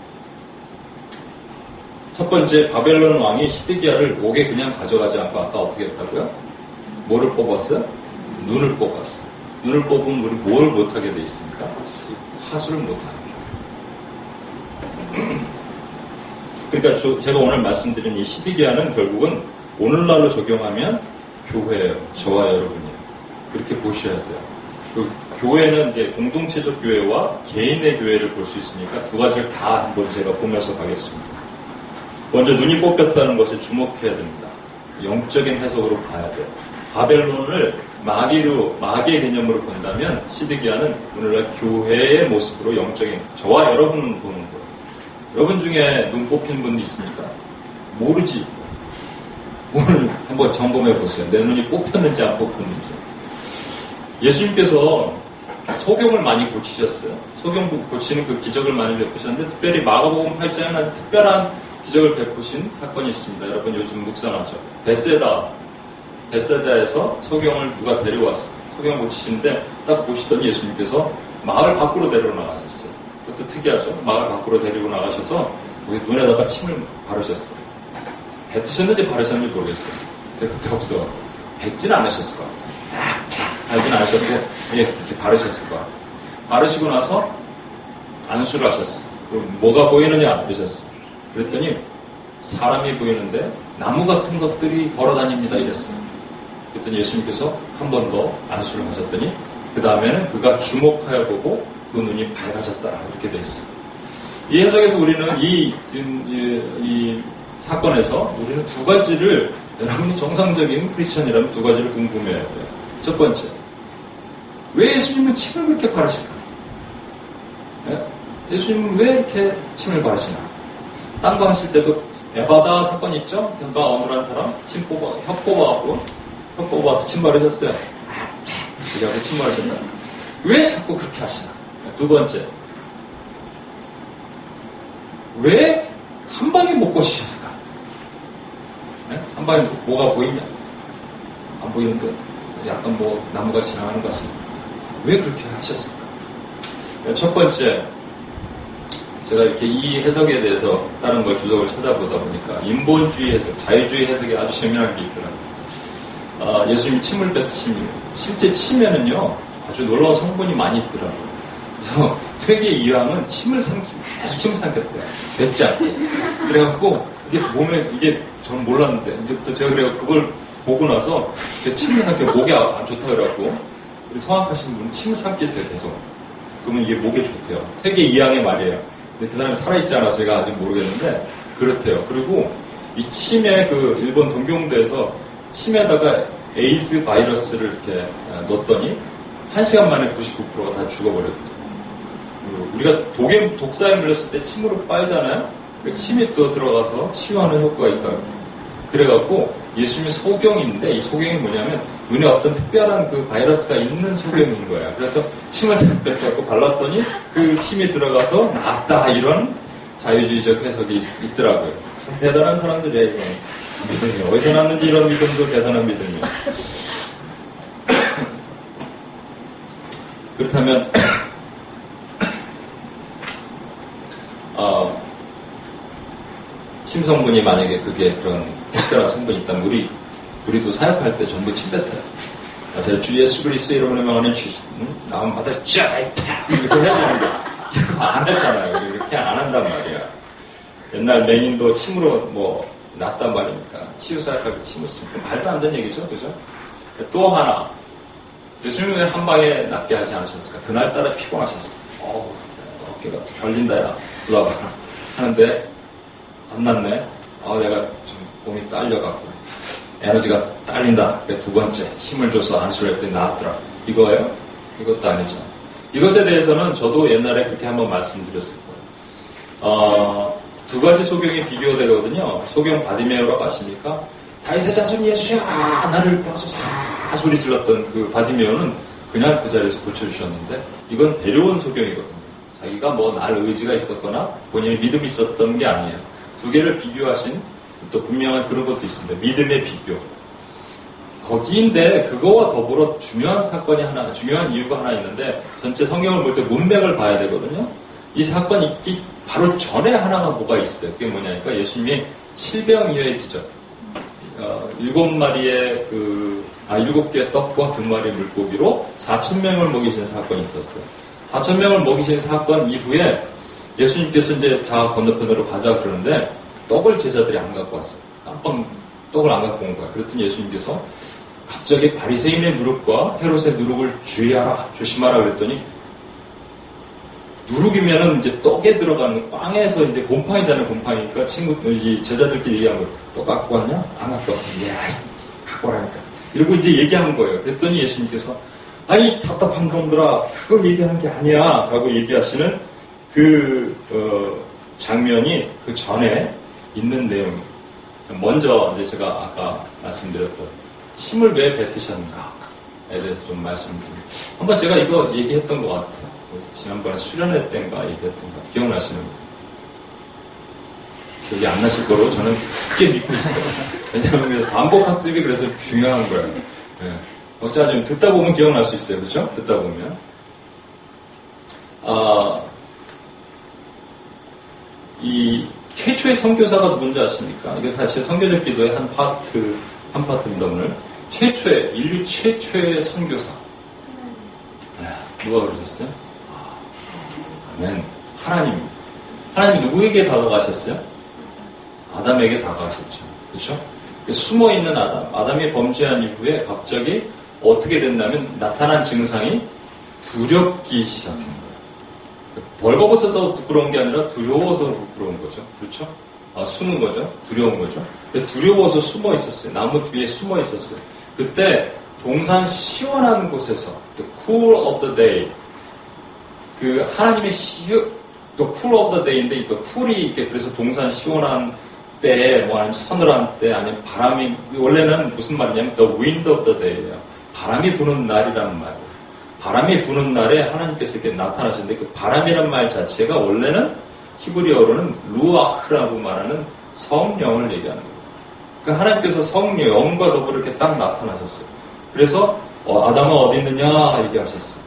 첫 번째 바벨론 왕이 시드기야를 목에 그냥 가져가지 않고 아까 어떻게 했다고요? 뭐를 뽑았어요? 눈을 뽑았어요. 눈을 뽑으면 우리 뭘 못하게 돼 있습니까? 파수를 못하는 거예요. 그러니까 제가 오늘 말씀드린 이 시드기야는 결국은 오늘날로 적용하면 교회예요. 저와 여러분이에요. 그렇게 보셔야 돼요. 그 교회는 이제 공동체적 교회와 개인의 교회를 볼 수 있으니까 두 가지를 다 한번 제가 보면서 가겠습니다. 먼저 눈이 뽑혔다는 것에 주목해야 됩니다. 영적인 해석으로 봐야 돼요. 바벨론을 마귀의 개념으로 본다면, 시드기야는 오늘날 교회의 모습으로 영적인, 저와 여러분을 보는 거예요. 여러분 중에 눈 뽑힌 분도 있습니까? 모르지. 오늘 한번 점검해 보세요. 내 눈이 뽑혔는지 안 뽑혔는지. 예수님께서 소경을 많이 고치셨어요. 소경 고치는 그 기적을 많이 베푸셨는데, 특별히 마가복음 8장에는 특별한 기적을 베푸신 사건이 있습니다. 여러분 요즘 묵상하죠. 벳세다에서 소경을 누가 데려왔어요. 소경 고치시는데 딱 보시더니 예수님께서 마을 밖으로 데리고 나가셨어요. 그것도 특이하죠. 마을 밖으로 데리고 나가셔서 거기 눈에다가 침을 바르셨어요. 뱉으셨는지 바르셨는지 모르겠어요. 근데 그때 없어. 뱉지는 않으셨을 것 같아요. 알지는 않으셨고, 예, 이렇게 바르셨을 것 같아요. 바르시고 나서 안수를 하셨어요. 그럼 뭐가 보이느냐 그러셨어요. 그랬더니 사람이 보이는데 나무 같은 것들이 걸어다닙니다 이랬어요. 그랬더니 예수님께서 한 번 더 안수를 하셨더니 그 다음에는 그가 주목하여 보고 그 눈이 밝아졌다 이렇게 돼 있어요. 이 해석에서 우리는 이 사건에서 우리는 두 가지를 여러분이 정상적인 크리스천이라면 두 가지를 궁금해야 돼요. 첫 번째, 왜 예수님은 침을 그렇게 바르실까? 예수님은 왜 이렇게 침을 바르시나? 땅방 하실 때도 에바다 사건이 있죠? 에바 어물한 사람 침 뽑아, 혀 뽑아서 침 바르셨어요. 이렇게 침 바르셨나요? 왜 자꾸 그렇게 하시나? 두 번째, 왜 한 방에 못 고치셨을까? 네? 한 방에 뭐가 보이냐? 안 보이는데 약간 뭐 나무가 지나가는 것 같습니다. 왜 그렇게 하셨을까? 첫 번째, 제가 이렇게 이 해석에 대해서 다른 걸 주석을 찾아보다 보니까 인본주의 해석, 자유주의 해석이 아주 재미난 게 있더라고요. 아, 예수님이 침을 뱉으신 이유, 실제 침에는요 아주 놀라운 성분이 많이 있더라고요. 그래서 퇴계 이황은 침을 삼키고 계속 침을 삼켰대요. 뱉지 않게. 그래갖고 이게 몸에, 이게 저는 몰랐는데 이제부터 제가 그래서 그걸 보고 나서 제 침을 삼키고 목이 안 좋다 그래갖고, 우리 성악하신 분은 침을 삼키세요 계속. 그러면 이게 목에 좋대요. 퇴계 이황의 말이에요. 근데 그 사람이 살아있지 않아서 제가 아직 모르겠는데 그렇대요. 그리고 이 침에 그 일본 동경도에서 침에다가 에이즈 바이러스를 이렇게 넣었더니 1시간 만에 99%가 다 죽어버렸대요. 우리가 독에, 독사에 물렸을 때 침으로 빨잖아요. 침이 또 들어가서 치유하는 효과가 있다고. 그래갖고 예수님이 소경인데 이 소경이 뭐냐면 눈에 어떤 특별한 그 바이러스가 있는 소경인 거야. 그래서 침을 뱉고 발랐더니 그 침이 들어가서 나았다, 이런 자유주의적 해석이 있더라고요. 참 대단한 사람들이야, 이거. 믿음이. 어디서 났는지 이런 믿음도 대단한 믿음이야. 그렇다면, 침 성분이 만약에 그게 그런 특별한 성분이 있다면 우리도 사역할 때 전부 침뱉어요. 그래서 주 예수 그리스도 이름으로 명하는 주님은 마음마다 쫙다 이렇게 해야 되는데 이거 안 했잖아요. 이렇게 안 한단 말이야. 옛날 맹인도 침으로 뭐 났단 말이니까 치유 사역할 때 침을 쓰면 말도 안 되는 얘기죠, 그죠? 또 하나, 예수님은 왜 한 방에 낫게 하지 않으셨을까? 그날따라 피곤하셨어. 어우, 어깨가 결린다야. 올라와 하는데 안 낫네. 아, 내가 좀 몸이 딸려가고. 에너지가 딸린다. 두 번째, 힘을 줘서 안수를 했더니 나았더라. 이거예요? 이것도 아니죠. 이것에 대해서는 저도 옛날에 그렇게 한번 말씀드렸을 거예요. 두 가지 소경이 비교되거든요. 소경 바디메오라고 아십니까? 다윗의 자손 예수야, 나를 구하소서 소리 질렀던 그 바디메오는 그냥 그 자리에서 고쳐주셨는데, 이건 데려온 소경이거든요. 자기가 뭐 날 의지가 있었거나 본인의 믿음이 있었던 게 아니에요. 두 개를 비교하신 또 분명한 그런 것도 있습니다. 믿음의 비교. 거기인데 그거와 더불어 중요한 사건이 하나, 중요한 이유가 하나 있는데, 전체 성경을 볼 때 문맥을 봐야 되거든요. 이 사건이 있기 바로 전에 하나가 뭐가 있어요. 그게 뭐냐니까 예수님이 칠병이어의 기적. 7마리의 그, 7개의 떡과 2마리 물고기로 4,000명을 먹이신 사건이 있었어요. 4,000명을 먹이신 사건 이후에 예수님께서 이제 자 건너편으로 가자 그러는데, 떡을 제자들이 안 갖고 왔어요. 깜빡 떡을 안 갖고 온 거야. 그랬더니 예수님께서 갑자기 바리새인의 누룩과 헤롯의 누룩을 주의하라, 조심하라 그랬더니, 누룩이면은 이제 떡에 들어가는 빵에서 이제 곰팡이잖아요. 곰팡이니까 이 제자들끼리 얘기한 거예요. 떡 갖고 왔냐? 안 갖고 왔어. 야, 갖고 오라니까. 이러고 이제 얘기한 거예요. 그랬더니 예수님께서 아이 답답한 놈들아, 그걸 얘기하는 게 아니야 라고 얘기하시는 그 장면이 그 전에 있는 내용. 먼저 이제 제가 아까 말씀드렸던 침을 왜 뱉으셨는가에 대해서 좀 말씀드립니다. 한번 제가 이거 얘기했던 것 같아요. 지난번에 수련회 때인가 얘기했던 것 같아요. 기억나시는 분? 기억이 안 나실 거로 저는 크게 믿고 있어요. 왜냐하면 반복학습이 그래서 중요한 거예요. 네. 어쩌면 듣다 보면 기억날 수 있어요. 그렇죠? 듣다 보면. 이 최초의 선교사가 누군지 아십니까? 이게 사실 선교적 기도의 한 파트입니다, 오늘. 최초의, 인류 최초의 선교사. 누가 그러셨어요? 아멘. 하나님. 하나님 누구에게 다가가셨어요? 아담에게 다가가셨죠. 그렇죠? 숨어있는 아담. 아담이 범죄한 이후에 갑자기 어떻게 됐냐면 나타난 증상이 두렵기 시작합니다. 벌거벗어서 부끄러운 게 아니라 두려워서 부끄러운 거죠. 그렇죠? 숨은 거죠. 두려운 거죠. 그래서 두려워서 숨어 있었어요. 나무 뒤에 숨어 있었어요. 그때 동산 시원한 곳에서 the cool of the day, 그 하나님의 the cool of the day인데 또 쿨이 이렇게, 그래서 동산 시원한 때, 뭐 아니면 서늘한 때, 아니면 바람이, 원래는 무슨 말이냐면 the wind of the day예요. 바람이 부는 날이라는 말. 바람이 부는 날에 하나님께서 이렇게 나타나셨는데, 그 바람이란 말 자체가 원래는 히브리어로는 루아흐라고 말하는 성령을 얘기하는 거예요. 그러니까 하나님께서 성령과 더불어 이렇게 딱 나타나셨어요. 그래서 아담아 어디 있느냐 얘기하셨어요.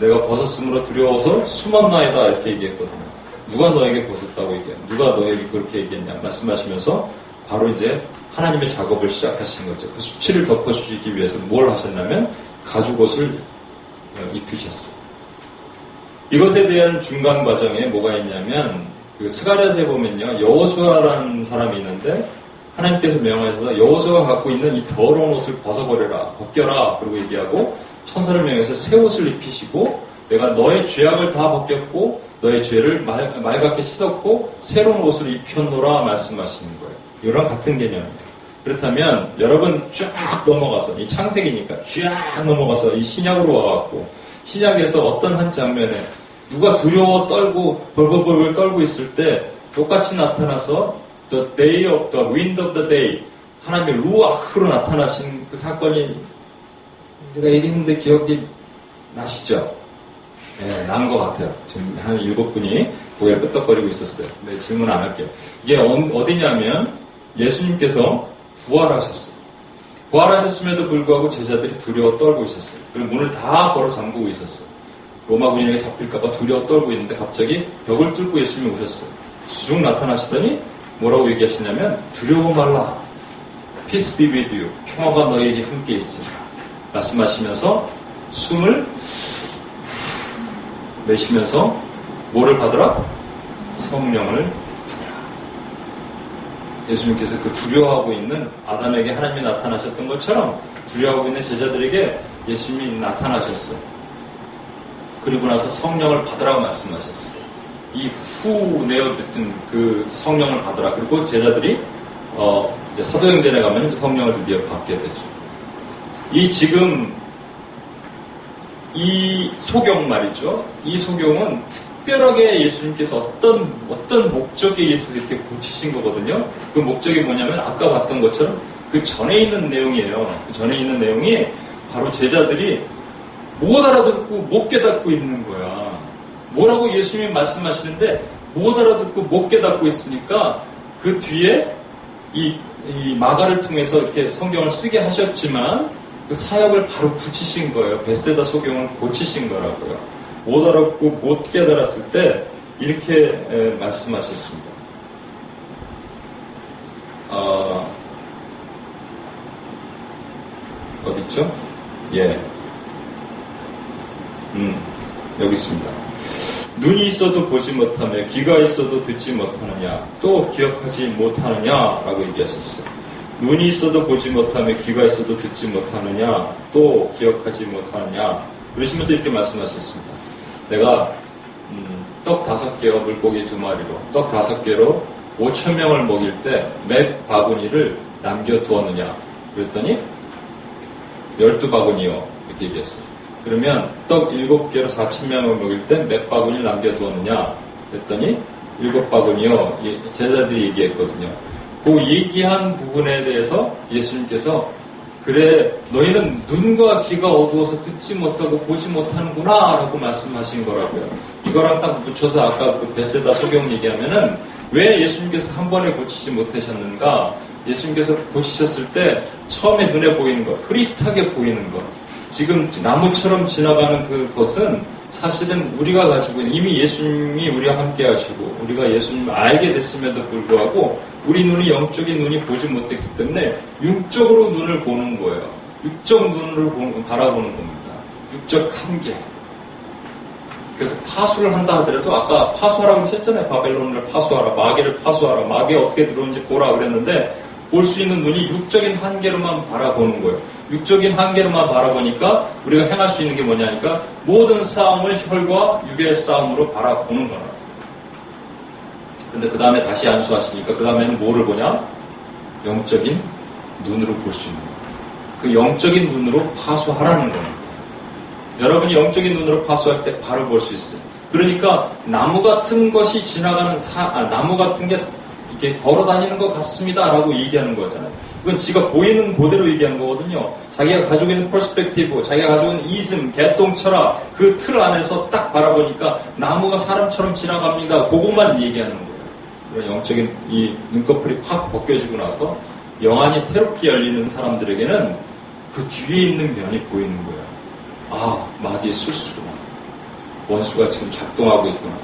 내가 벗었으므로 두려워서 숨었나이다 이렇게 얘기했거든요. 누가 너에게 벗었다고 얘기해? 누가 너에게 그렇게 얘기했냐? 말씀하시면서 바로 이제 하나님의 작업을 시작하신 거죠. 그 수치를 덮어주시기 위해서 뭘 하셨냐면 가죽옷을 입히셨어요. 이것에 대한 중간 과정에 뭐가 있냐면, 그 스가랴에 보면요, 여호수아라는 사람이 있는데 하나님께서 명하셔서 여호수아가 갖고 있는 이 더러운 옷을 벗어버려라, 벗겨라 그러고 얘기하고, 천사를 명해서 새 옷을 입히시고, 내가 너의 죄악을 다 벗겼고 너의 죄를 맑게 씻었고 새로운 옷을 입혀놓으라 말씀하시는 거예요. 이거랑 같은 개념이에요. 그렇다면 여러분 쫙 넘어가서, 이 창세기니까 쫙 넘어가서 이 신약으로 와갖고, 신약에서 어떤 한 장면에 누가 두려워 떨고 벌벌벌 떨고 있을 때 똑같이 나타나서 the day of the wind of the day, 하나님의 루아흐로 나타나신 그 사건이 제가 얘기했는데 기억이 나시죠? 예, 난 것 같아요. 지금 한 7분이 고개를 끄덕거리고 있었어요. 네, 질문 안 할게요. 이게 어디냐면 예수님께서 부활하셨어요. 부활하셨음에도 불구하고 제자들이 두려워 떨고 있었어요. 그리고 문을 다 걸어 잠그고 있었어요. 로마 군인에게 잡힐까봐 두려워 떨고 있는데 갑자기 벽을 뚫고 예수님이 오셨어요. 수중 나타나시더니 뭐라고 얘기하시냐면, 두려워 말라. Peace be with you. 평화가 너희에게 함께 있으라. 말씀하시면서 숨을 내쉬면서 뭐를 받으라? 성령을 받으라. 예수님께서 그 두려워하고 있는 아담에게 하나님이 나타나셨던 것처럼 두려워하고 있는 제자들에게 예수님이 나타나셨어요. 그리고 나서 성령을 받으라고 말씀하셨어요. 이 후 내어듣던 그 성령을 받으라. 그리고 제자들이 이제 사도행전에 가면 성령을 드디어 받게 되죠. 이 지금 이 소경 말이죠. 이 소경은 특별하게 예수님께서 어떤 목적에 의해서 이렇게 고치신 거거든요. 그 목적이 뭐냐면 아까 봤던 것처럼 그 전에 있는 내용이에요. 그 전에 있는 내용이 바로 제자들이 못 알아듣고 못 깨닫고 있는 거야. 뭐라고 예수님이 말씀하시는데 못 알아듣고 못 깨닫고 있으니까 그 뒤에 이 마가를 통해서 이렇게 성경을 쓰게 하셨지만 그 사역을 바로 붙이신 거예요. 벳세다 소경을 고치신 거라고요. 못 알았고 못 깨달았을 때 이렇게 말씀하셨습니다. 어디 있죠? 예, 여기 있습니다. 눈이 있어도 보지 못하며 귀가 있어도 듣지 못하느냐, 또 기억하지 못하느냐라고 얘기하셨어요. 눈이 있어도 보지 못하며 귀가 있어도 듣지 못하느냐, 또 기억하지 못하느냐 그러시면서 이렇게 말씀하셨습니다. 내가 떡 5개와 물고기 2마리로 떡 5개로 5,000명을 먹일 때 몇 바구니를 남겨두었느냐 그랬더니 12바구니요 이렇게 얘기했어요. 그러면 떡 7개로 4,000명을 먹일 때 몇 바구니를 남겨두었느냐 그랬더니 7바구니요 제자들이 얘기했거든요. 그 얘기한 부분에 대해서 예수님께서, 그래 너희는 눈과 귀가 어두워서 듣지 못하고 보지 못하는구나 라고 말씀하신 거라고요. 이거랑 딱 붙여서 아까 그 벳세다 소경 얘기하면은 왜 예수님께서 한 번에 고치지 못하셨는가. 예수님께서 고치셨을 때 처음에 눈에 보이는 것, 흐릿하게 보이는 것, 지금 나무처럼 지나가는 그것은 사실은 우리가 가지고 있는, 이미 예수님이 우리와 함께 하시고 우리가 예수님을 알게 됐음에도 불구하고 우리 눈이, 영적인 눈이 보지 못했기 때문에 육적으로 눈을 보는 거예요. 육적 눈으로 바라보는 겁니다. 육적 한계. 그래서 파수를 한다 하더라도, 아까 파수하라고 했잖아요. 바벨론을 파수하라, 마귀를 파수하라, 마귀 어떻게 들어오는지 보라 그랬는데 볼 수 있는 눈이 육적인 한계로만 바라보는 거예요. 육적인 한계로만 바라보니까 우리가 행할 수 있는 게 뭐냐니까 모든 싸움을 혈과 육의 싸움으로 바라보는 거라. 근데 그 다음에 다시 안수하시니까 그 다음에는 뭐를 보냐? 영적인 눈으로 볼 수 있는 거예요. 그 영적인 눈으로 파수하라는 겁니다. 여러분이 영적인 눈으로 파수할 때 바로 볼 수 있어요. 그러니까 나무 같은 것이 지나가는 나무 같은 게 이렇게 걸어다니는 것 같습니다라고 얘기하는 거잖아요. 이건 지가 보이는 그대로 얘기하는 거거든요. 자기가 가지고 있는 퍼스펙티브, 자기가 가지고 있는 이즘, 개똥철학, 그 틀 안에서 딱 바라보니까 나무가 사람처럼 지나갑니다. 그것만 얘기하는 거예요. 그런 영적인 이 눈꺼풀이 확 벗겨지고 나서 영안이 새롭게 열리는 사람들에게는 그 뒤에 있는 면이 보이는 거예요. 아, 마귀의 술수구나. 원수가 지금 작동하고 있구나.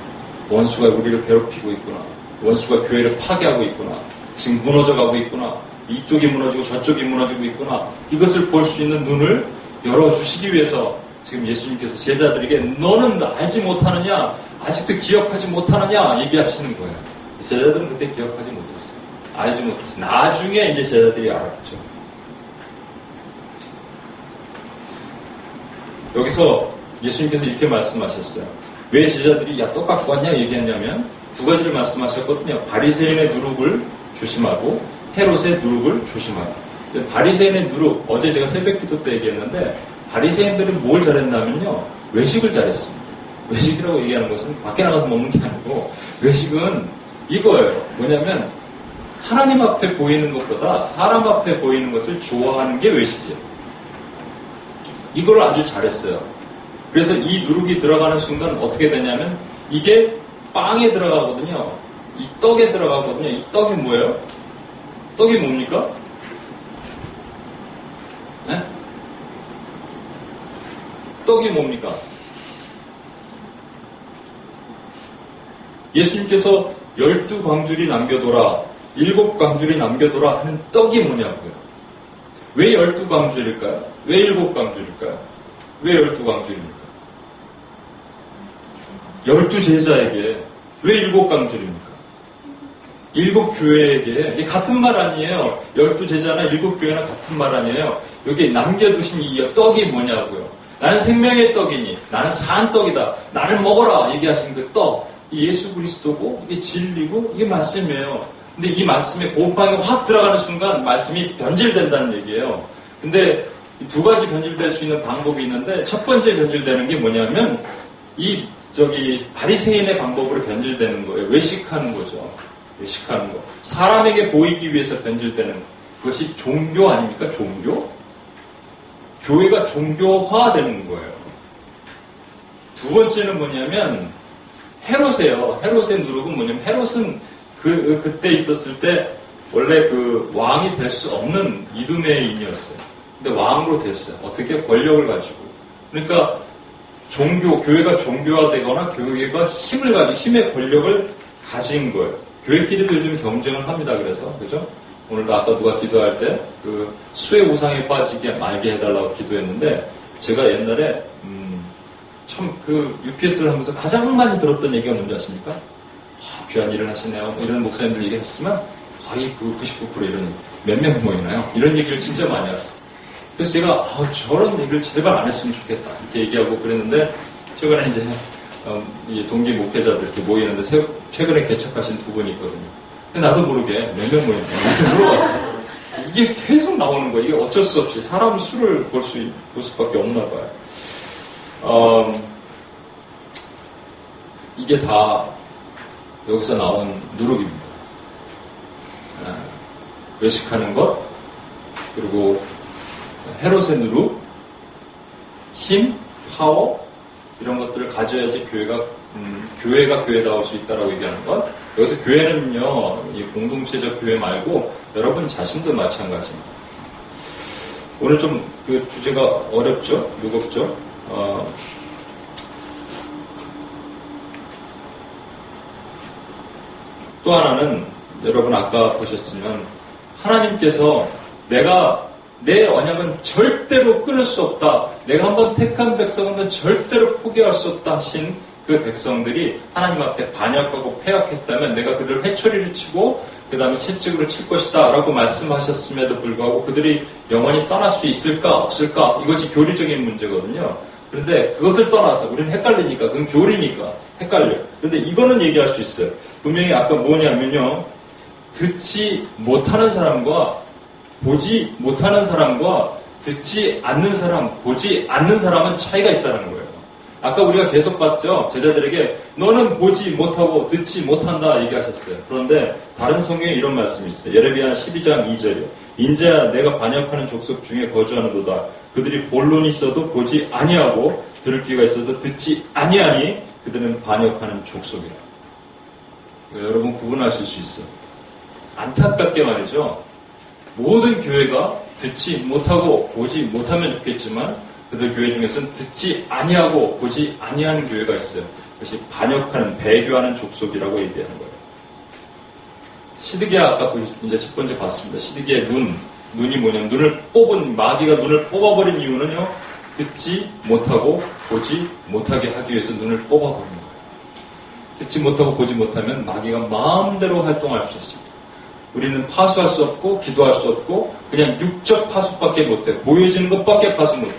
원수가 우리를 괴롭히고 있구나. 원수가 교회를 파괴하고 있구나. 지금 무너져가고 있구나. 이쪽이 무너지고 저쪽이 무너지고 있구나. 이것을 볼 수 있는 눈을 열어주시기 위해서 지금 예수님께서 제자들에게 너는 알지 못하느냐? 아직도 기억하지 못하느냐? 얘기하시는 거예요. 제자들은 그때 기억하지 못했어요. 알지 못했어요. 나중에 이제 제자들이 알았죠. 여기서 예수님께서 이렇게 말씀하셨어요. 왜 제자들이 야 똑같고 왔냐 얘기했냐면 두 가지를 말씀하셨거든요. 바리새인의 누룩을 조심하고 헤롯의 누룩을 조심하라. 바리새인의 누룩, 어제 제가 새벽기도 때 얘기했는데 바리새인들은 뭘 잘했냐면요, 외식을 잘했습니다. 외식이라고 얘기하는 것은 밖에 나가서 먹는 게 아니고 외식은 이거예요. 뭐냐면 하나님 앞에 보이는 것보다 사람 앞에 보이는 것을 좋아하는 게 외식이에요. 이걸 아주 잘했어요. 그래서 이 누룩이 들어가는 순간 어떻게 되냐면 이게 빵에 들어가거든요. 이 떡에 들어가거든요. 이 떡이 뭐예요? 떡이 뭡니까? 네? 떡이 뭡니까? 예수님께서 12광줄이 남겨둬라, 7광줄이 남겨둬라 하는 떡이 뭐냐고요. 왜 12광줄일까요? 왜 7광줄일까요? 왜 12광줄입니까? 12제자에게 왜 7광줄입니까? 7교회에게, 이게 같은 말 아니에요. 12제자나 7교회나 같은 말 아니에요. 여기 남겨두신 이 떡이 뭐냐고요. 나는 생명의 떡이니, 나는 산 떡이다, 나를 먹어라 얘기하신 그 떡, 예수 그리스도고, 이게 진리고, 이게 말씀이에요. 근데 이 말씀에 곰팡이 확 들어가는 순간 말씀이 변질된다는 얘기예요. 근데 두 가지 변질될 수 있는 방법이 있는데, 첫 번째 변질되는 게 뭐냐면 바리새인의 방법으로 변질되는 거예요. 외식하는 거죠. 외식하는 거. 사람에게 보이기 위해서 변질되는 것. 그것이 종교 아닙니까? 종교? 교회가 종교화되는 거예요. 두 번째는 뭐냐면 헤롯이에요. 헤롯의 누룩은 뭐냐면 헤롯은 그때 있었을 때 원래 그 왕이 될 수 없는 이두메의 인이었어요. 근데 왕으로 됐어요. 어떻게? 권력을 가지고. 그러니까 교회가 종교화되거나 교회가 힘의 권력을 가진 거예요. 교회끼리도 요즘 경쟁을 합니다. 그래서 그죠? 오늘도 아까 누가 기도할 때 그 수의 우상에 빠지게 말게 해달라고 기도했는데, 제가 옛날에 참 그 UPS를 하면서 가장 많이 들었던 얘기가 뭔지 아십니까? 아, 귀한 일을 하시네요. 이런 목사님들 얘기하시지만 거의 그 99% 이런 몇명 모이나요? 이런 얘기를 진짜 많이 했어요. 그래서 제가 저런 얘기를 제발 안 했으면 좋겠다 이렇게 얘기하고 그랬는데, 최근에 이제 동기 목회자들 모이는데 최근에 개척하신 두 분이 있거든요. 근데 나도 모르게 몇 명 모였는데 물어봤어요. 이게 계속 나오는 거예요. 이게 어쩔 수 없이 사람 수를 볼 수밖에 없나 봐요. 이게 다 여기서 나온 누룩입니다. 외식하는 것, 그리고 헤롯의 누룩, 힘, 파워, 이런 것들을 가져야지 교회가 교회다울 수 있다라고 얘기하는 것. 여기서 교회는요, 이 공동체적 교회 말고 여러분 자신도 마찬가지입니다. 오늘 좀 그 주제가 어렵죠, 무겁죠. 또 하나는 여러분 아까 보셨지만 하나님께서 내 언약은 절대로 끊을 수 없다, 내가 한번 택한 백성은 절대로 포기할 수 없다 하신 그 백성들이 하나님 앞에 반역하고 패역했다면 내가 그들을 회초리를 치고 그 다음에 채찍으로 칠 것이다 라고 말씀하셨음에도 불구하고 그들이 영원히 떠날 수 있을까 없을까, 이것이 교리적인 문제거든요. 그런데 그것을 떠나서 우리는 헷갈리니까, 그건 교리니까 헷갈려요. 그런데 이거는 얘기할 수 있어요. 분명히 아까 뭐냐면요, 듣지 못하는 사람과 보지 못하는 사람과 듣지 않는 사람, 보지 않는 사람은 차이가 있다는 거예요. 아까 우리가 계속 봤죠? 제자들에게 너는 보지 못하고 듣지 못한다 얘기하셨어요. 그런데 다른 성경에 이런 말씀이 있어요. 예레미야 12장 2절이요. 인자야 내가 반역하는 족속 중에 거주하는도다. 그들이 본론이 있어도 보지 아니하고 들을 귀가 있어도 듣지 아니하니 그들은 반역하는 족속이라. 여러분 구분하실 수 있어요. 안타깝게 말이죠. 모든 교회가 듣지 못하고 보지 못하면 좋겠지만 그들 교회 중에서는 듣지 아니하고 보지 아니하는 교회가 있어요. 그것이 반역하는, 배교하는 족속이라고 얘기하는 거예요. 시드기야 아까 이제 첫 번째 봤습니다. 시드기의 눈이 뭐냐면 눈을 뽑은, 마귀가 눈을 뽑아버린 이유는요, 듣지 못하고 보지 못하게 하기 위해서 눈을 뽑아버린 거예요. 듣지 못하고 보지 못하면 마귀가 마음대로 활동할 수 있습니다. 우리는 파수할 수 없고 기도할 수 없고 그냥 육적 파수밖에 못해. 보여지는 것밖에 파수 못해.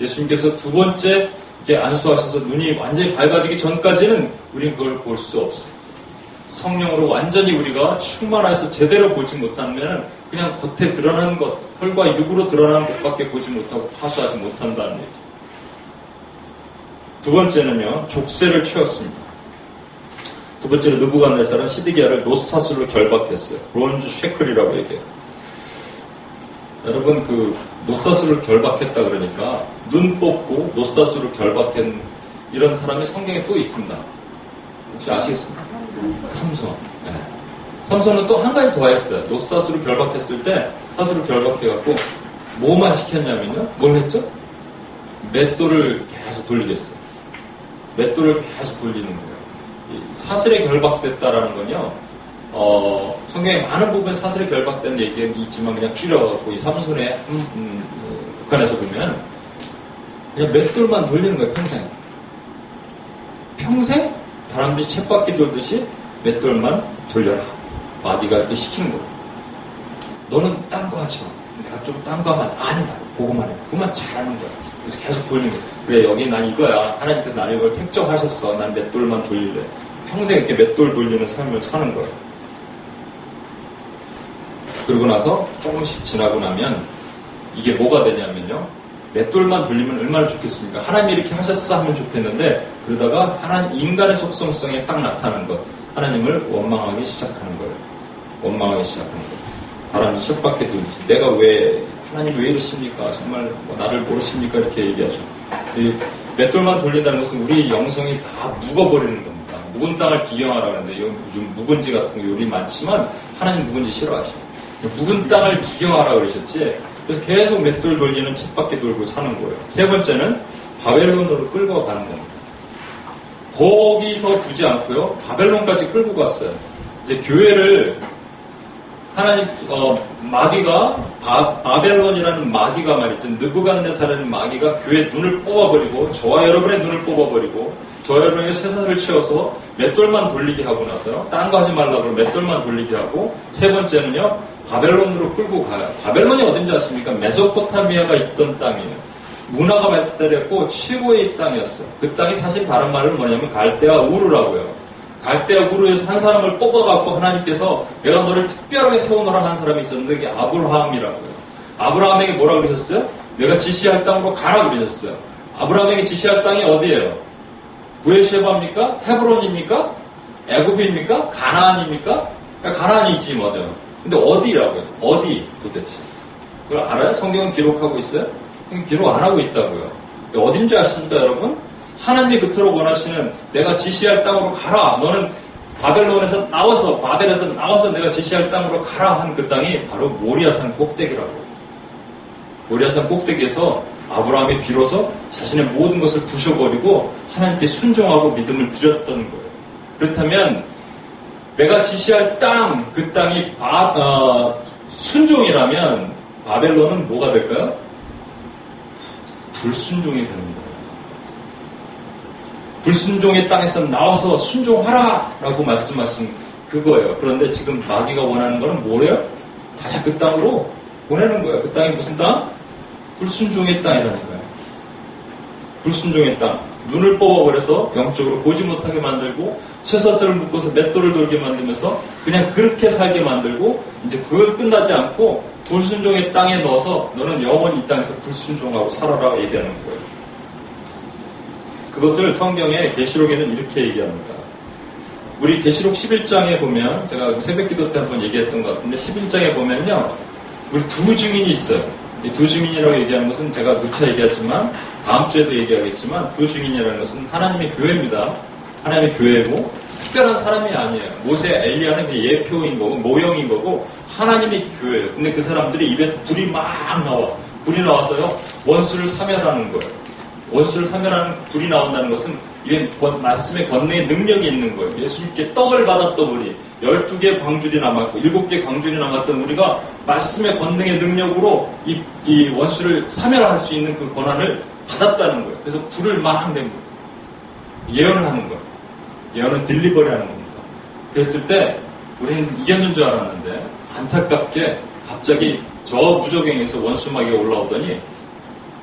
예수님께서 두 번째 이제 안수하셔서 눈이 완전히 밝아지기 전까지는 우리는 그걸 볼 수 없어요. 성령으로 완전히 우리가 충만해서 제대로 보지 못하면 그냥 겉에 드러나는 것, 혈과 육으로 드러나는 것밖에 보지 못하고 파수하지 못한다는 얘기. 두 번째는요, 족쇄를 채웠습니다. 두 번째로 느부갓네살은 시드기야를 노사슬로 결박했어요. 브론즈 쉐클이라고 얘기해요. 여러분 그 노사슬로 결박했다 그러니까 눈 뽑고 노사슬로 결박한 이런 사람이 성경에 또 있습니다. 혹시 아시겠습니까? 삼손. 네. 삼손은 또 한 가지 더 했어요. 노사슬로 결박했을 때 사슬로 결박해갖고 뭐만 시켰냐면요, 뭘 했죠? 맷돌을 계속 돌리겠어요. 맷돌을 계속 돌리는 거예요. 사슬에 결박됐다라는 건요, 성경에 많은 부분 사슬에 결박된 얘기는 있지만 그냥 줄여갖고 이 삼손의 북한에서 보면 그냥 맷돌만 돌리는 거예요. 평생 다람쥐 쳇바퀴 돌듯이 맷돌만 돌려라. 마귀가 이렇게 시키는 거예요. 너는 딴 거 하지 마. 내가 좀 딴 거 하면 아니 말이야. 보고만 해. 그만 잘하는 거야. 그래서 계속 돌리는 거야. 그래, 여기 난 이거야. 하나님께서 나를 이걸 택정하셨어. 난 맷돌만 돌릴래. 평생 이렇게 맷돌 돌리는 삶을 사는 거야. 그러고 나서 조금씩 지나고 나면 이게 뭐가 되냐면요, 맷돌만 돌리면 얼마나 좋겠습니까? 하나님이 이렇게 하셨어 하면 좋겠는데, 그러다가 하나님 인간의 속성성에 딱 나타나는 것, 하나님을 원망하기 시작하는 거예요. 원망하기 시작하는 거예요. 바람이 쳇바퀴 돌듯이, 내가 왜, 하나님 왜 이러십니까? 정말 뭐 나를 모르십니까? 이렇게 얘기하죠. 이 맷돌만 돌린다는 것은 우리 영성이 다 묵어버리는 겁니다. 묵은 땅을 기경하라는데, 요즘 묵은지 같은 거 요리 많지만 하나님 묵은지 싫어하시죠. 묵은 땅을 기경하라 그러셨지. 그래서 계속 맷돌 돌리는, 쳇바퀴 돌고 사는 거예요. 세 번째는 바벨론으로 끌고 가는 겁니다. 거기서 두지 않고요, 바벨론까지 끌고 갔어요. 이제 교회를 하나님, 마귀가, 바벨론이라는 마귀가 말이죠. 느부갓네살이라는 마귀가 교회의 눈을 뽑아버리고, 저와 여러분의 눈을 뽑아버리고, 저와 여러분의 쇠사슬을 채워서 맷돌만 돌리게 하고 나서요, 딴 거 하지 말라고 그러면 맷돌만 돌리게 하고, 세 번째는요, 바벨론으로 끌고 가요. 바벨론이 어딘지 아십니까? 메소포타미아가 있던 땅이에요. 문화가 발달했고, 최고의 땅이었어요. 그 땅이 사실 다른 말로 뭐냐면 갈대와 우르라고요. 갈대와 우르에서 한 사람을 뽑아갖고 하나님께서 내가 너를 특별하게 세워놓으라 한 사람이 있었는데, 그게 아브라함이라고요. 아브라함에게 뭐라 그러셨어요? 내가 지시할 땅으로 가라 그러셨어요. 아브라함에게 지시할 땅이 어디예요? 부에르세바입니까? 헤브론입니까? 애굽입니까? 가나안입니까? 그러니까 가나안이지 뭐죠. 근데 어디라고요? 어디 도대체? 그걸 알아요? 성경은 기록하고 있어요? 기록 안 하고 있다고요. 근데 어딘지 아십니까 여러분? 하나님이 그토록 원하시는, 내가 지시할 땅으로 가라, 너는 바벨론에서 나와서, 바벨에서 나와서 내가 지시할 땅으로 가라 한 그 땅이 바로 모리아산 꼭대기라고. 모리아산 꼭대기에서 아브라함이 비로소 자신의 모든 것을 부셔버리고 하나님께 순종하고 믿음을 드렸던 거예요. 그렇다면 내가 지시할 땅, 그 땅이 순종이라면 바벨론은 뭐가 될까요? 불순종이 되는 거예요. 불순종의 땅에서 나와서 순종하라! 라고 말씀하신 그거예요. 그런데 지금 마귀가 원하는 거는 뭐래요? 다시 그 땅으로 보내는 거예요. 그 땅이 무슨 땅? 불순종의 땅이라니까요. 불순종의 땅. 눈을 뽑아버려서 영적으로 보지 못하게 만들고, 쇠사슬을 묶어서 맷돌을 돌게 만들면서 그냥 그렇게 살게 만들고, 이제 그것 끝나지 않고 불순종의 땅에 넣어서 너는 영원히 이 땅에서 불순종하고 살아라 얘기하는 거예요. 그것을 성경의 계시록에는 이렇게 얘기합니다. 우리 계시록 11장에 보면, 제가 새벽기도 때 한번 얘기했던 것 같은데 11장에 보면요, 우리 두 증인이 있어요. 이 두 증인이라고 얘기하는 것은 제가 누차 얘기하지만 다음 주에도 얘기하겠지만, 두 증인이라는 것은 하나님의 교회입니다. 하나님의 교회고 특별한 사람이 아니에요. 모세, 엘리야는 그냥 예표인 거고 모형인 거고 하나님의 교회예요. 근데 그 사람들이 입에서 불이 막 나와. 불이 나와서요, 원수를 사멸하는 거예요. 원수를 사멸하는 불이 나온다는 것은 이게 말씀의 권능의 능력이 있는 거예요. 예수님께 떡을 받았던 우리, 12개 광줄이 남았고 7개 광줄이 남았던 우리가 말씀의 권능의 능력으로 이 원수를 사멸할 수 있는 그 권한을 받았다는 거예요. 그래서 불을 막 낸 거예요. 예언을 하는 거예요. 예언은 딜리버리 하는 겁니다. 그랬을 때 우리는 이겼는 줄 알았는데 안타깝게 갑자기 저 무저갱에서 원수막에 올라오더니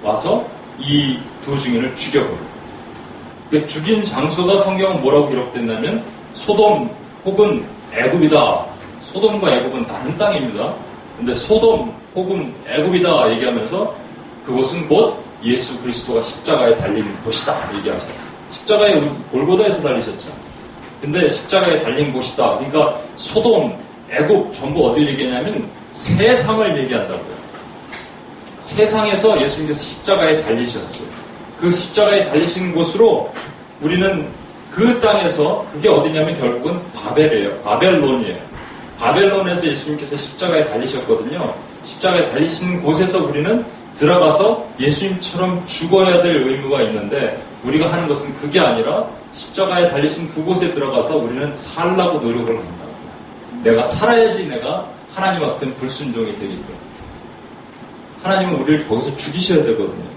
와서 이 두 증인을 죽여버려요. 그 죽인 장소가 성경은 뭐라고 기록됐냐면 소돔 혹은 애굽이다. 소돔과 애굽은 다른 땅입니다. 근데 소돔 혹은 애굽이다 얘기하면서 그곳은 곧 예수 그리스도가 십자가에 달린 곳이다 얘기하셨어요. 십자가에 골고다에서 달리셨죠. 근데 십자가에 달린 곳이다. 그러니까 소돔, 애굽 전부 어딜 얘기하냐면 세상을 얘기한다고요. 세상에서 예수님께서 십자가에 달리셨어요. 그 십자가에 달리신 곳으로 우리는 그 땅에서, 그게 어디냐면 결국은 바벨이에요. 바벨론이에요. 바벨론에서 예수님께서 십자가에 달리셨거든요. 십자가에 달리신 곳에서 우리는 들어가서 예수님처럼 죽어야 될 의무가 있는데, 우리가 하는 것은 그게 아니라 십자가에 달리신 그곳에 들어가서 우리는 살라고 노력을 한다. 내가 살아야지 내가 하나님 앞에 불순종이 되기 때문에 하나님은 우리를 거기서 죽이셔야 되거든요.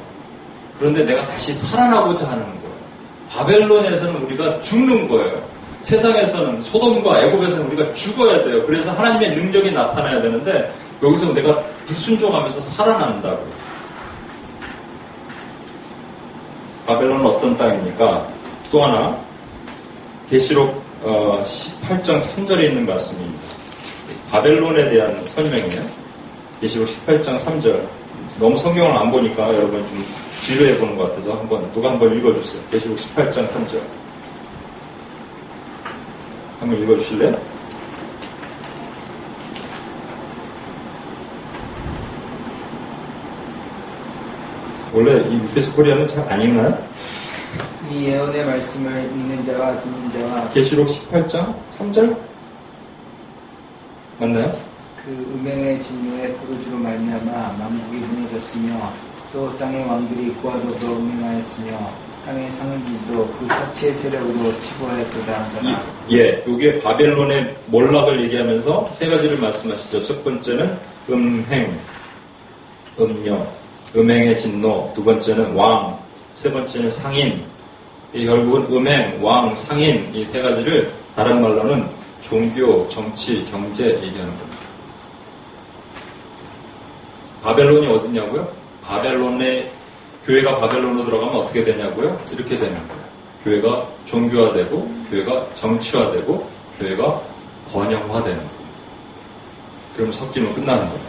그런데 내가 다시 살아나고자 하는 거예요. 바벨론에서는 우리가 죽는 거예요. 세상에서는, 소돔과 애굽에서는 우리가 죽어야 돼요. 그래서 하나님의 능력이 나타나야 되는데 여기서 내가 불순종하면서 살아난다고요. 바벨론은 어떤 땅입니까? 또 하나, 계시록 18장 3절에 있는 말씀입니다. 바벨론에 대한 설명이에요. 계시록 18장 3절. 너무 성경을 안 보니까 여러분 좀 지루해 보는 것 같아서 한번, 누가 한번 읽어주세요. 계시록 18장 3절. 한번 읽어주실래요? 원래 이 UBS 코리아는 잘 안 읽나요? 이 예언의 말씀을 읽는 자와 듣는 자와. 계시록 18장 3절? 맞나요? 그 음행의 진노에 포도주로 말미암아 만국이 무너졌으며 또 땅의 왕들이 그와 더불어 음행하였으며 땅의 상인들도 그 사치의 세력으로 치부하였도다. 예, 이게 바벨론의 몰락을 얘기하면서 세 가지를 말씀하시죠. 첫 번째는 음행, 음녀, 음행의 진노, 두 번째는 왕, 세 번째는 상인. 이 결국은 음행, 왕, 상인, 이 세 가지를 다른 말로는 종교, 정치, 경제 얘기하는 겁니다. 바벨론이 어디냐고요? 바벨론의 교회가 바벨론으로 들어가면 어떻게 되냐고요? 이렇게 되는 거예요. 교회가 종교화되고, 교회가 정치화되고, 교회가 번영화되는 겁니다. 그럼 섞이면 끝나는 거예요.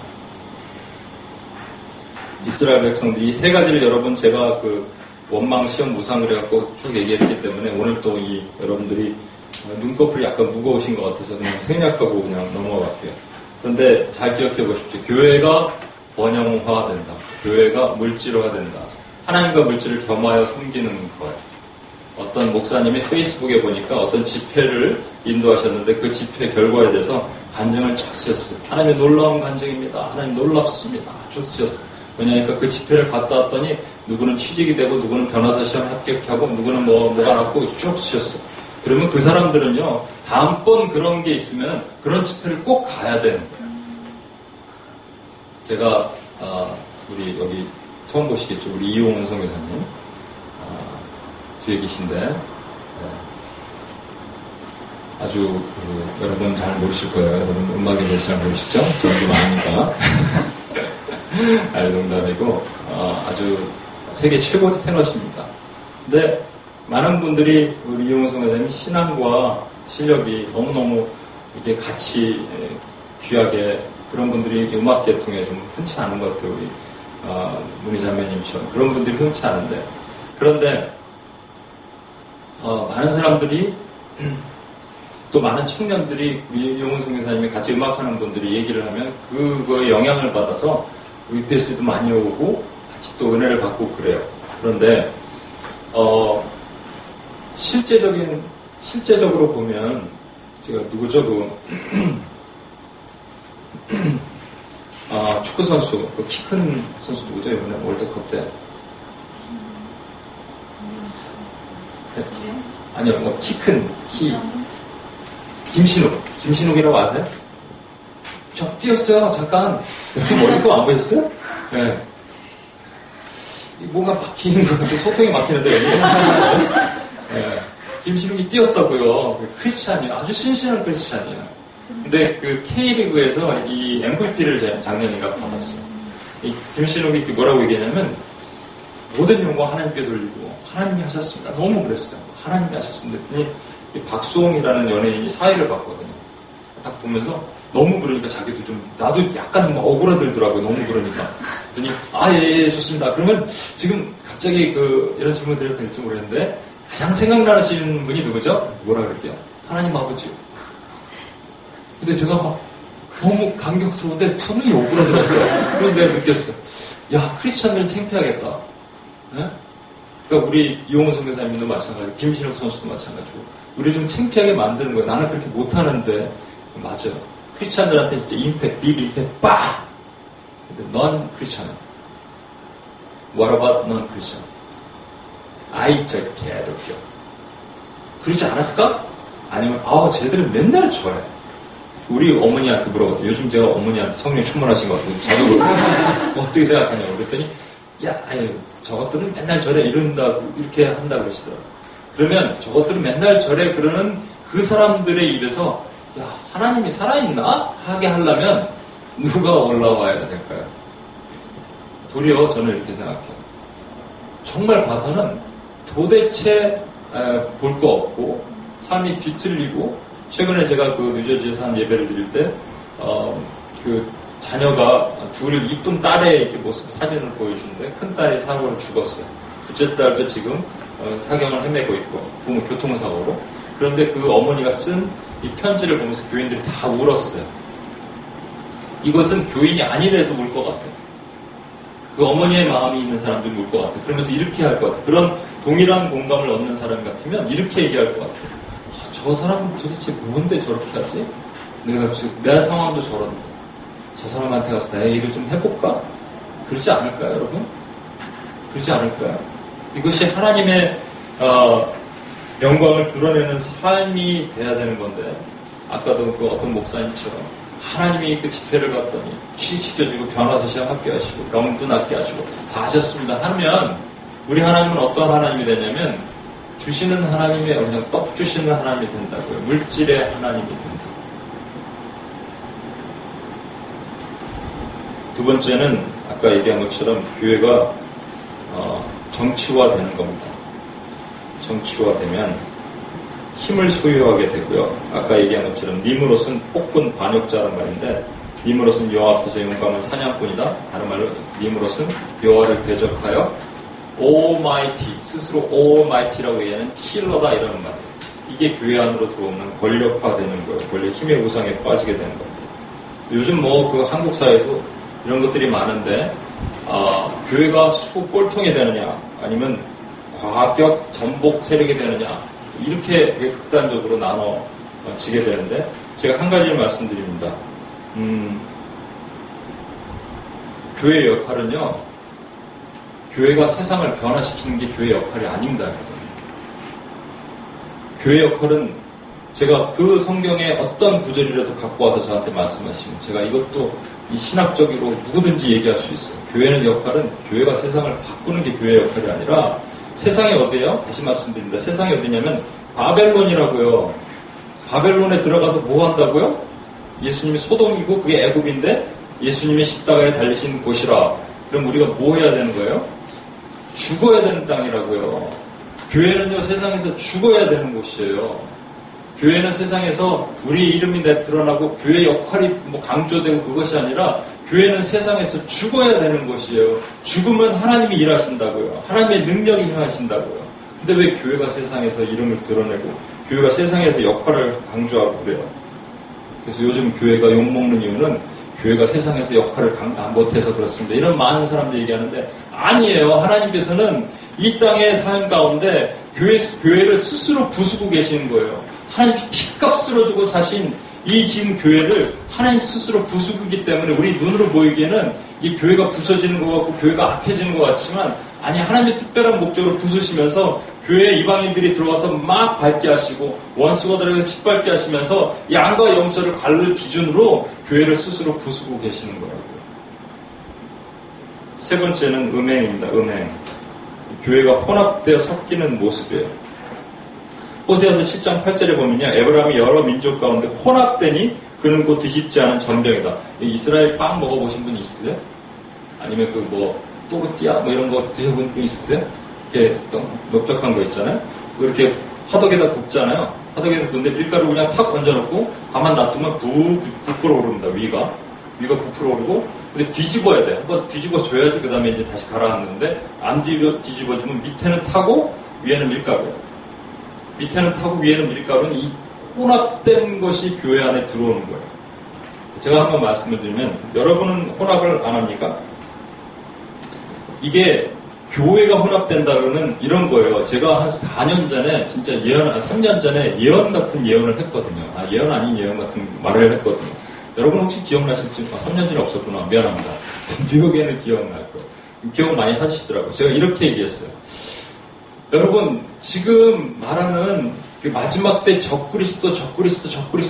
이스라엘 백성들이 이 세 가지를, 여러분 제가 그 원망, 시험, 무상을 해갖고 쭉 얘기했기 때문에 오늘 또 이 여러분들이 눈꺼풀이 약간 무거우신 것 같아서 그냥 생략하고 그냥 넘어갈게요. 그런데 잘 기억해 보십시오. 교회가 번영화 된다. 교회가 물질화 된다. 하나님과 물질을 겸하여 섬기는 거예요. 어떤 목사님이 페이스북에 보니까 어떤 집회를 인도하셨는데 그 집회 결과에 대해서 간증을 쫙 쓰셨어요. 하나님의 놀라운 간증입니다. 하나님 놀랍습니다. 쭉 쓰셨어요. 왜냐하니까 그 집회를 갔다 왔더니 누구는 취직이 되고 누구는 변호사 시험 합격하고 누구는 뭐가 났고 쭉 쓰셨어. 그러면 그 사람들은요, 다음번 그런 게 있으면 그런 집회를 꼭 가야 되는 거예요. 제가 우리 여기 처음 보시겠죠, 우리 이용훈 선교사님 뒤에 계신데, 아주 여러분 잘 모르실 거예요. 여러분 음악에 대해서 잘 모르시죠? 저는 좀 아니까. 농담이고, 아주 세계 최고의 테너십니다. 근데 많은 분들이 우리 이용성 회장님 신앙과 실력이 너무너무 이게 같이 귀하게 그런 분들이 음악계 통해 좀 흔치 않은 것들 우리 문희자매님처럼 그런 분들이 흔치 않은데 그런데 많은 사람들이 또 많은 청년들이 우리 이용성 회장님이 같이 음악하는 분들이 얘기를 하면 그거에 영향을 받아서 UPS도 많이 오고 같이 또 은혜를 받고 그래요. 그런데 실제적으로 보면 제가 누구죠 축구 선수 키 큰 선수 누구죠 이번에 월드컵 때 아니요 김신욱이라고 아세요? 저 뛰었어요 잠깐 머리도 안 보셨어요? 네. 뭔가 막히는 것 같아요. 소통이 막히는데. 네. 김신욱이 뛰었다고요. 크리스찬이요. 아주 신실한 크리스찬이에요. 근데 그 K리그에서 이 MVP를 작년인가 받았어요. 이 김신욱이 뭐라고 얘기하냐면 모든 용과 하나님께 돌리고 하나님이 하셨습니다. 너무 그랬어요. 하나님이 하셨습니다. 그랬더니 이 박수홍이라는 연예인이 사회를 봤거든요. 딱 보면서 너무 그러니까 자기도 좀 나도 약간 억울하더라고요. 너무 그러니까. 그랬더니 예, 좋습니다. 그러면 지금 갑자기 이런 질문 드려도 될지 모르겠는데 가장 생각나시는 분이 누구죠? 뭐라 그럴게요? 하나님 아버지. 근데 제가 막 너무 감격스러운데 손이 오그라들었어요. 그래서 내가 느꼈어. 야, 크리스찬들은 창피하겠다. 네? 그러니까 우리 이용호 선교사님도 마찬가지고 김신욱 선수도 마찬가지고 우리 좀 창피하게 만드는 거예요. 나는 그렇게 못하는데 맞아요. 크리스찬들한테 진짜 딥 임팩트 빡! 근데 넌 크리스찬. What about 넌 크리스찬? 아이 저 개독교. 그러지 않았을까? 아니면 쟤들은 맨날 저래. 우리 어머니한테 물어봤더니 요즘 제가 어머니한테 성령이 충만하신 것 같아서 자주 물어봤어요. 어떻게 생각하냐고 그랬더니 저것들은 맨날 저래 이런다고 이렇게 한다고 그러시더라고요. 그러면 저것들은 맨날 저래 그러는 그 사람들의 입에서 하나님이 살아있나? 하게 하려면 누가 올라와야 될까요? 도리어 저는 이렇게 생각해요. 정말 봐서는 도대체 볼 거 없고 삶이 뒤틀리고 최근에 제가 그 뉴저지에서 한 예배를 드릴 때, 그 자녀가 둘 이쁜 딸의 이렇게 모습 사진을 보여주는데 큰 딸이 사고로 죽었어요. 둘째 딸도 지금 사경을 헤매고 있고 부모 교통사고로. 그런데 그 어머니가 쓴 이 편지를 보면서 교인들이 다 울었어요. 이것은 교인이 아니래도 울 것 같아. 그 어머니의 마음이 있는 사람들이 울 것 같아. 그러면서 이렇게 할 것 같아. 그런 동일한 공감을 얻는 사람 같으면 이렇게 얘기할 것 같아. 저 사람은 도대체 뭔데 저렇게 하지? 내가 지금 내 상황도 저런데 저 사람한테 가서 내 일을 좀 해볼까? 그러지 않을까요, 여러분? 그러지 않을까요? 이것이 하나님의 영광을 드러내는 삶이 돼야 되는 건데 아까도 그 어떤 목사님처럼 하나님이 그 집회를 갔더니 취직시켜주고 변화서 시험하게 하시고 병도 낫게 하시고 다 하셨습니다 하면 우리 하나님은 어떤 하나님이 되냐면 주시는 하나님의 영향, 떡 주시는 하나님이 된다고요. 물질의 하나님이 된다. 두 번째는 아까 얘기한 것처럼 교회가 정치화되는 겁니다. 정치화되면 힘을 소유하게 되고요. 아까 얘기한 것처럼 님으로서는 폭군 반역자란 말인데 님으로서는 여호와 앞에서 용감한 사냥꾼이다. 다른 말로 님으로서는 여호와를 대적하여 오마이티, 스스로 오마이티라고 얘기하는 킬러다 이런 말. 이게 교회 안으로 들어오는 권력화되는 거예요. 원래 힘의 우상에 빠지게 되는 겁니다. 요즘 그 한국 사회도 이런 것들이 많은데 교회가 꼴통이 되느냐 아니면 과격 전복 세력이 되느냐 이렇게 극단적으로 나눠지게 되는데 제가 한 가지를 말씀드립니다. 교회의 역할은요. 교회가 세상을 변화시키는 게 교회의 역할이 아닙니다. 교회의 역할은 제가 그 성경의 어떤 구절이라도 갖고 와서 저한테 말씀하시면 제가 이것도 신학적으로 누구든지 얘기할 수 있어요. 교회는 역할은 교회가 세상을 바꾸는 게 교회의 역할이 아니라 세상이 어디예요? 다시 말씀드립니다. 세상이 어디냐면 바벨론이라고요. 바벨론에 들어가서 뭐 한다고요? 예수님이 소돔이고 그게 애굽인데 예수님이 십자가에 달리신 곳이라. 그럼 우리가 뭐 해야 되는 거예요? 죽어야 되는 땅이라고요. 교회는요, 세상에서 죽어야 되는 곳이에요. 교회는 세상에서 우리의 이름이 드러나고 교회의 역할이 강조되고 그것이 아니라 교회는 세상에서 죽어야 되는 곳이에요. 죽으면 하나님이 일하신다고요. 하나님의 능력이 행하신다고요. 근데 왜 교회가 세상에서 이름을 드러내고 교회가 세상에서 역할을 강조하고 그래요? 그래서 요즘 교회가 욕먹는 이유는 교회가 세상에서 역할을 못해서 그렇습니다. 이런 많은 사람들이 얘기하는데 아니에요. 하나님께서는 이 땅의 삶 가운데 교회를 스스로 부수고 계시는 거예요. 하나님 핏값으로 주고 사신 이 지금 교회를 하나님 스스로 부수기 때문에 우리 눈으로 보이기에는 이 교회가 부서지는 것 같고 교회가 악해지는 것 같지만 아니, 하나님의 특별한 목적으로 부수시면서 교회에 이방인들이 들어와서 막 밟게 하시고 원수가 들어가서 짓밟게 하시면서 양과 염소를 가를 기준으로 교회를 스스로 부수고 계시는 거라고요. 세 번째는 음행입니다. 음행. 교회가 혼합되어 섞이는 모습이에요. 호세아서 7장 8절에 보면요, 에브라임이 여러 민족 가운데 혼합되니 그는 곧 뒤집지 않은 전병이다. 이스라엘 빵 먹어보신 분 있으세요? 아니면 또르띠아 이런 거 드셔본 분 있으세요? 이렇게 넓적한 거 있잖아요. 이렇게 화덕에다 굽잖아요. 화덕에다 굽는데 밀가루 그냥 탁 얹어놓고 가만 놔두면 부풀어 오릅니다. 위가 부풀어 오르고, 근데 뒤집어야 돼. 한번 뒤집어 줘야지 그 다음에 이제 다시 가라앉는데 안 뒤집어주면 밑에는 타고 위에는 밀가루. 밑에는 타고 위에는 밀가루는 이 혼합된 것이 교회 안에 들어오는 거예요. 제가 한번 말씀을 드리면 여러분은 혼합을 안 합니까? 이게 교회가 혼합된다는 이런 거예요. 제가 한 4년 전에 진짜 3년 전에 예언 같은 예언을 했거든요. 예언 아닌 예언 같은 말을 했거든요. 여러분 혹시 기억나실지, 3년 전에 없었구나. 미안합니다. 뉴욕에는 기억날 거예요. 기억 많이 하시더라고요. 제가 이렇게 얘기했어요. 여러분, 지금 말하는 그 마지막 때 적그리스도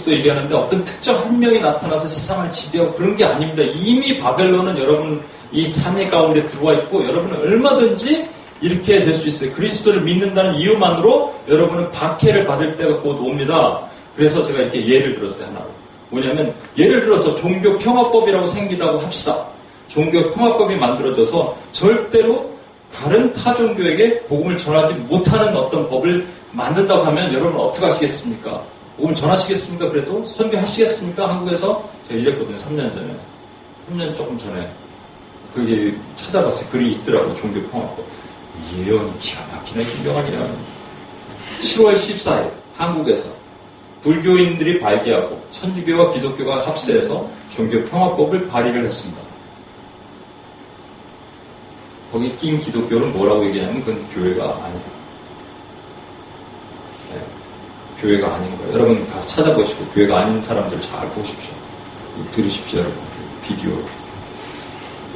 얘기하는데 어떤 특정 한 명이 나타나서 세상을 지배하고 그런 게 아닙니다. 이미 바벨론은 여러분 이 산의 가운데 들어와 있고 여러분은 얼마든지 이렇게 될 수 있어요. 그리스도를 믿는다는 이유만으로 여러분은 박해를 받을 때가 곧 옵니다. 그래서 제가 이렇게 예를 들었어요. 하나로. 뭐냐면 예를 들어서 종교평화법이라고 생기다고 합시다. 종교평화법이 만들어져서 절대로 다른 타종교에게 복음을 전하지 못하는 어떤 법을 만든다고 하면 여러분 어떻게 하시겠습니까? 복음을 전하시겠습니까? 그래도 선교하시겠습니까? 한국에서 제가 이랬거든요. 3년 조금 전에. 그게 찾아봤어요. 글이 있더라고. 종교평화법. 예언이 기가 막히네. 김병환 예언. 7월 14일 한국에서 불교인들이 발기하고 천주교와 기독교가 합세해서 종교평화법을 발의를 했습니다. 거기 낀 기독교는 뭐라고 얘기하냐면 그건 교회가 아니에요. 네. 교회가 아닌 거예요. 여러분 가서 찾아보시고 교회가 아닌 사람들 잘 보십시오. 들으십시오. 여러분. 비디오로.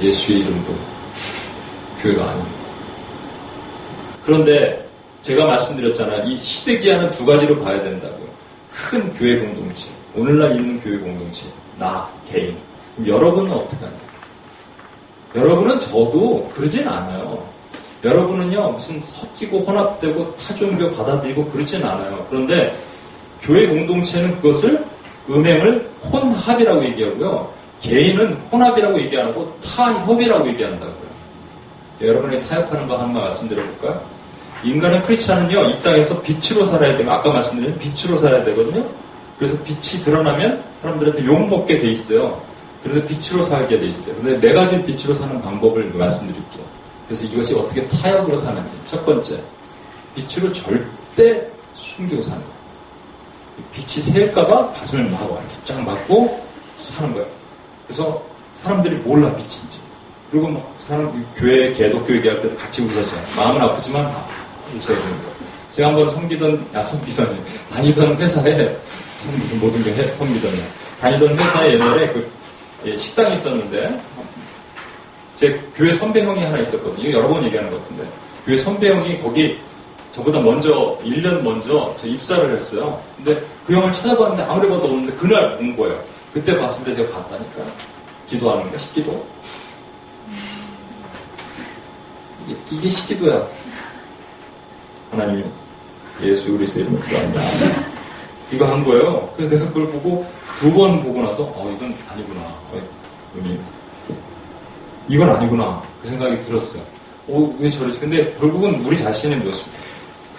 예수의 이름으로 교회가 아닙니다. 그런데 제가 말씀드렸잖아요. 이 시대기한은 두 가지로 봐야 된다고요. 큰 교회 공동체, 오늘날 있는 교회 공동체, 나, 개인. 그럼 여러분은 어떻게 하냐? 여러분은 저도 그러진 않아요. 여러분은요, 무슨 섞이고 혼합되고 타종교 받아들이고 그러진 않아요. 그런데 교회 공동체는 그것을 음행을 혼합이라고 얘기하고요. 개인은 혼합이라고 얘기 안 하고 타협이라고 얘기한다고요. 여러분이 타협하는 거 한번 말씀드려볼까요? 인간은 크리스찬은요, 이 땅에서 빛으로 살아야 되고, 아까 말씀드린 빛으로 살아야 되거든요. 그래서 빛이 드러나면 사람들한테 욕먹게 돼 있어요. 그래서 빛으로 살게 돼 있어요. 근데 네 가지 빛으로 사는 방법을 말씀드릴게요. 그래서 이것이 어떻게 타협으로 사는지. 첫 번째, 빛으로 절대 숨기고 사는 거예요. 빛이 새일까봐 가슴을 막 이렇게 쫙 막고 사는 거예요. 그래서 사람들이 몰라 빛인지. 그리고 막 사람 교회 개독교 얘기할 때도 같이 웃어줘요. 마음은 아프지만 웃어야 되는 거예요. 제가 한번 다니던 회사에 옛날에 식당이 있었는데 제 교회 선배 형이 하나 있었거든요. 여러 번 얘기하는 것 같은데 교회 선배 형이 거기 저보다 1년 먼저 저 입사를 했어요. 근데 그 형을 찾아봤는데 아무리 봐도 없는데 그날 본 거예요. 그때 봤을 때 제가 봤다니까요. 기도하는 거 식기도. 이게 식기도야. 하나님 예수 그리스도의 이름으로 기도합니다. 이거 한 거예요. 그래서 내가 그걸 보고 두 번 보고 나서 이건 아니구나. 이건 아니구나. 그 생각이 들었어요. 왜 저러지? 근데 결국은 우리 자신의 모습.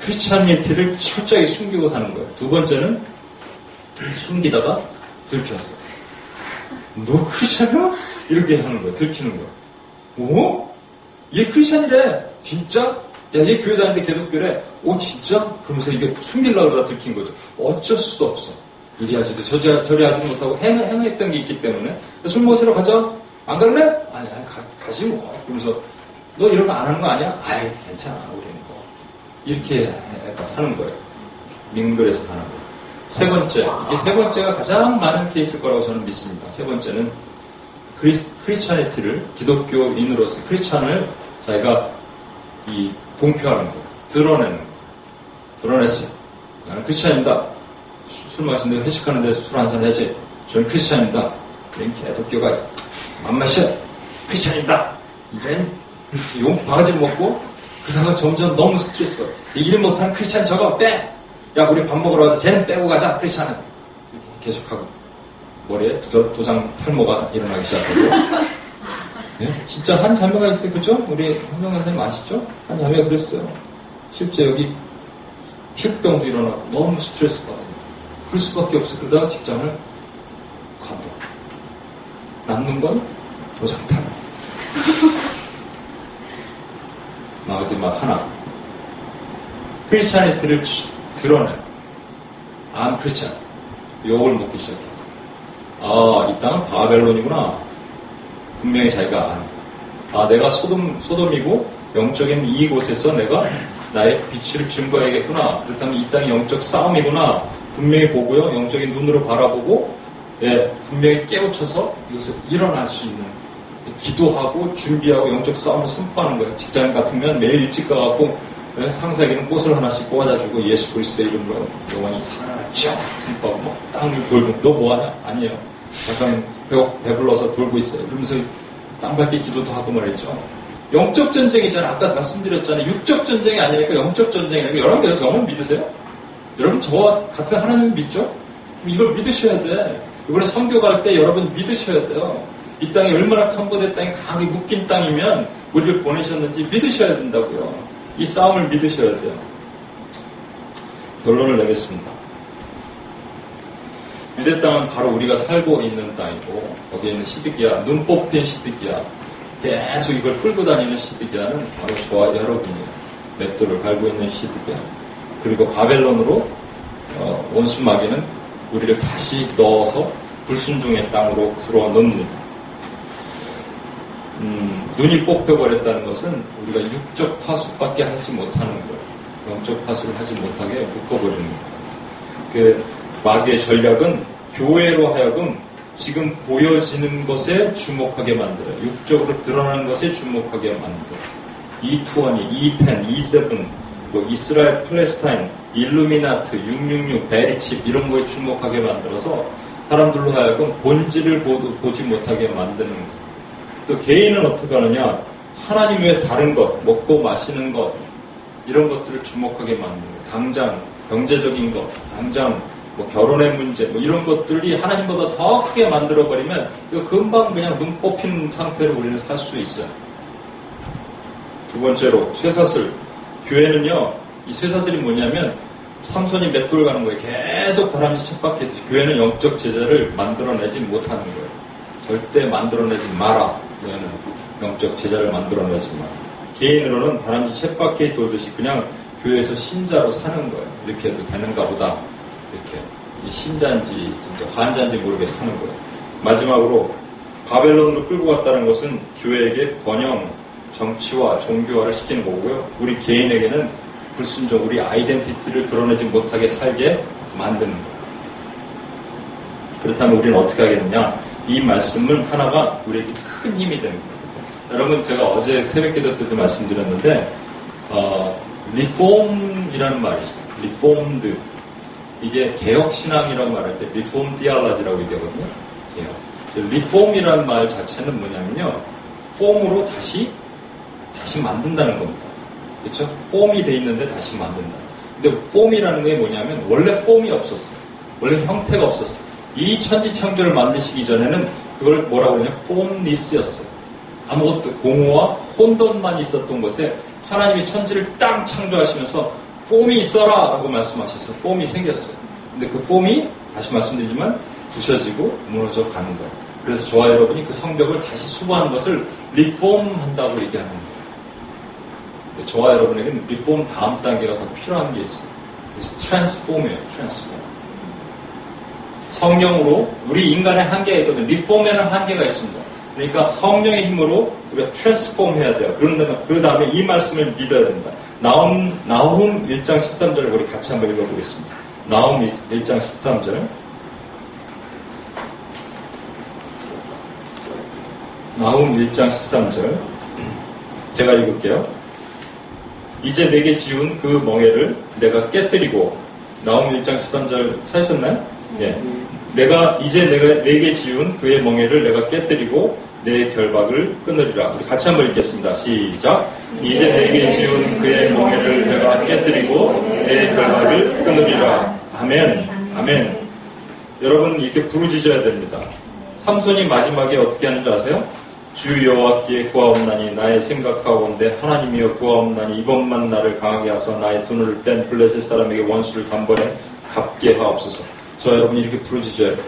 크리스찬리티를 철저히 숨기고 사는 거예요. 두 번째는 숨기다가 들켰어. 너 크리스찬이야? 이렇게 하는 거야. 들키는 거야. 오? 얘 크리스찬이래. 진짜? 야, 얘 교회 다니는데 개독교래. 오, 진짜? 그러면서 이게 숨기려고 그러다 들킨 거죠. 어쩔 수도 없어. 이리 하지도 저리 하지도 못하고 행했던 게 있기 때문에. 술 먹으러 가자. 안 갈래? 아니, 가지 뭐. 그러면서 너 이러면 안 하는 거 아니야? 아이, 괜찮아. 우리는 뭐. 이렇게 사는 거예요. 밍글해서 사는 거예요. 세 번째, 이게 세 번째가 가장 많은 케이스일 거라고 저는 믿습니다. 세 번째는 크리스찬이티를 기독교인으로서 크리스찬을 자기가 이 공표하는 거, 드러내는 거. 드러냈어. 나는 크리스찬입니다. 술 마시는데 회식하는데 술 한잔 해야지. 저는 크리스찬입니다. 개독교가 안 마셔. 크리스찬입니다. 이젠 용 바가지 먹고 그 사람 점점 너무 스트레스가 이길 못하는 크리스찬 저거 빼. 야, 우리 밥 먹으러 가자. 쟤는 빼고 가자. 크리스찬은 계속하고 머리에 도장 탈모가 일어나기 시작하고. 네? 진짜 한 자매가 있어요. 그죠? 우리 한명 선생님 아시죠? 한 자매가 그랬어요. 실제 여기 피부병도 일어나고 너무 스트레스 받아요. 그럴 수밖에 없어. 그러다가 직장을 관둬. 남는 건 도장 탈모. 마지막 하나. 크리스찬이티를 드러내. I'm Christian. 욕을 먹기 시작해. 아, 이 땅은 바벨론이구나. 분명히 자기가 아는. 아, 내가 소돔이고 영적인 이곳에서 내가 나의 빛을 증거해야겠구나. 그렇다면 이 땅이 영적 싸움이구나. 분명히 보고요. 영적인 눈으로 바라보고, 예, 분명히 깨우쳐서 이것을 일어날 수 있는, 기도하고 준비하고 영적 싸움을 선포하는 거예요. 직장 같으면 매일 일찍 가갖고 상사에게는 꽃을 하나씩 꽂아주고 예수 그리스도의 이름으로 영원히 살아나죠. 뭐 땅을 돌고 너 뭐하냐? 아니에요. 약간 배불러서 돌고 있어요. 그러면서 땅 밟기 기도도 하고 말했죠. 영적 전쟁이잖아요. 아까 말씀드렸잖아요. 육적 전쟁이 아니니까 영적 전쟁이니까 여러분 영을 믿으세요? 여러분 저와 같은 하나님을 믿죠? 이걸 믿으셔야 돼. 이번에 선교 갈 때 여러분 믿으셔야 돼요. 이 땅이 얼마나 캄보디아 땅이 강하게 묶인 땅이면 우리를 보내셨는지 믿으셔야 된다고요. 이 싸움을 믿으셔야 돼요. 결론을 내겠습니다. 유대 땅은 바로 우리가 살고 있는 땅이고 거기에 있는 시드기야, 눈 뽑힌 시드기야, 계속 이걸 끌고 다니는 시드기야는 바로 저와 여러분이에요. 맷돌을 갈고 있는 시드기야. 그리고 바벨론으로 원수마귀는 우리를 다시 넣어서 불순종의 땅으로 불어넣습니다. 눈이 뽑혀버렸다는 것은 우리가 육적 파수밖에 하지 못하는 거예요. 영적 파수를 하지 못하게 묶어버리는 거예요. 그 마귀의 전략은 교회로 하여금 지금 보여지는 것에 주목하게 만들어요. 육적으로 드러나는 것에 주목하게 만들어요. E20, E10, E7, 뭐 이스라엘, 팔레스타인, 일루미나트, 666, 베리칩 이런 거에 주목하게 만들어서 사람들로 하여금 본질을 보지 못하게 만드는 거예요. 또 개인은 어떻게 하느냐, 하나님 외에 다른 것, 먹고 마시는 것 이런 것들을 주목하게 만드는 거예요. 당장 경제적인 것, 당장 뭐 결혼의 문제 뭐 이런 것들이 하나님보다 더 크게 만들어버리면 이거 금방 그냥 눈 뽑힌 상태로 우리는 살 수 있어요. 두 번째로 쇠사슬. 교회는요, 이 쇠사슬이 뭐냐면 삼손이 맷돌 가는 거예요. 계속 다람쥐 쳇바퀴듯이 교회는 영적 제자를 만들어내지 못하는 거예요. 절대 만들어내지 마라. 교회는 영적 제자를 만들어내지 마라. 개인으로는 다람쥐 쳇바퀴 돌듯이 그냥 교회에서 신자로 사는 거예요. 이렇게 해도 되는가 보다. 이렇게 신자인지 진짜 환자인지 모르게 사는 거예요. 마지막으로 바벨론으로 끌고 갔다는 것은 교회에게 번영, 정치와 종교화를 시키는 거고요. 우리 개인에게는 불순종, 우리 아이덴티티를 드러내지 못하게 살게 만드는 거예요. 그렇다면 우리는 어떻게 하겠느냐? 이 말씀은 하나가 우리에게 큰 힘이 됩니다. 여러분, 제가 어제 새벽기도 때도 말씀드렸는데 리폼이라는 말이 있어요. 리폼드. 이게 개혁신앙이라고 말할 때 리폼 디알라지라고 얘기하거든요. 리폼이라는 말 자체는 뭐냐면요, 폼으로 다시 만든다는 겁니다. 그렇죠? 폼이 돼 있는데 다시 만든다. 근데 폼이라는 게 뭐냐면 원래 폼이 없었어요. 원래 형태가 없었어요. 이 천지창조를 만드시기 전에는 그걸 뭐라고 하냐, 폼리스였어요. 아무것도 공허와 혼돈만 있었던 것에 하나님이 천지를 땅 창조하시면서 폼이 있어라 라고 말씀하셨어. 폼이 생겼어. 근데 그 폼이 다시 말씀드리지만 부셔지고 무너져 가는 거예요. 그래서 저와 여러분이 그 성벽을 다시 수거하는 것을 리폼한다고 얘기하는 거예요. 저와 여러분에게는 리폼 다음 단계가 더 필요한 게 있어요. 그래서 트랜스폼이에요. 트랜스폼. 성령으로 우리 인간의 한계가 있거든요. 리폼에는 한계가 있습니다. 그러니까 성령의 힘으로 우리가 트랜스폼 해야 돼요. 그 다음에 이 말씀을 믿어야 된다. 나훔 1장 13절을 우리 같이 한번 읽어보겠습니다. 나훔 1장 13절. 나훔 1장 13절. 제가 읽을게요. 이제 내게 지운 그 멍에를 내가 깨뜨리고. 나훔 1장 13절 찾으셨나요? 네. 내게 지운 그의 멍에를 내가 깨뜨리고 내 결박을 끊으리라. 우리 같이 한번 읽겠습니다. 시작. 이제 내게 지운 그의 멍에를 내가 깨뜨리고 내 결박을 끊으리라. 아멘. 아멘. 여러분 이렇게 부르짖어야 됩니다. 삼손이 마지막에 어떻게 하는 줄 아세요? 주 여호와께 구하옵나니 나의 생각하오건대 하나님이여 구하옵나니 이번만 나를 강하게 하사 나의 분노를 뺀 블레셋 사람에게 원수를 단번에 갚게 하옵소서. 저 여러분이 이렇게 부르짖어야 돼요.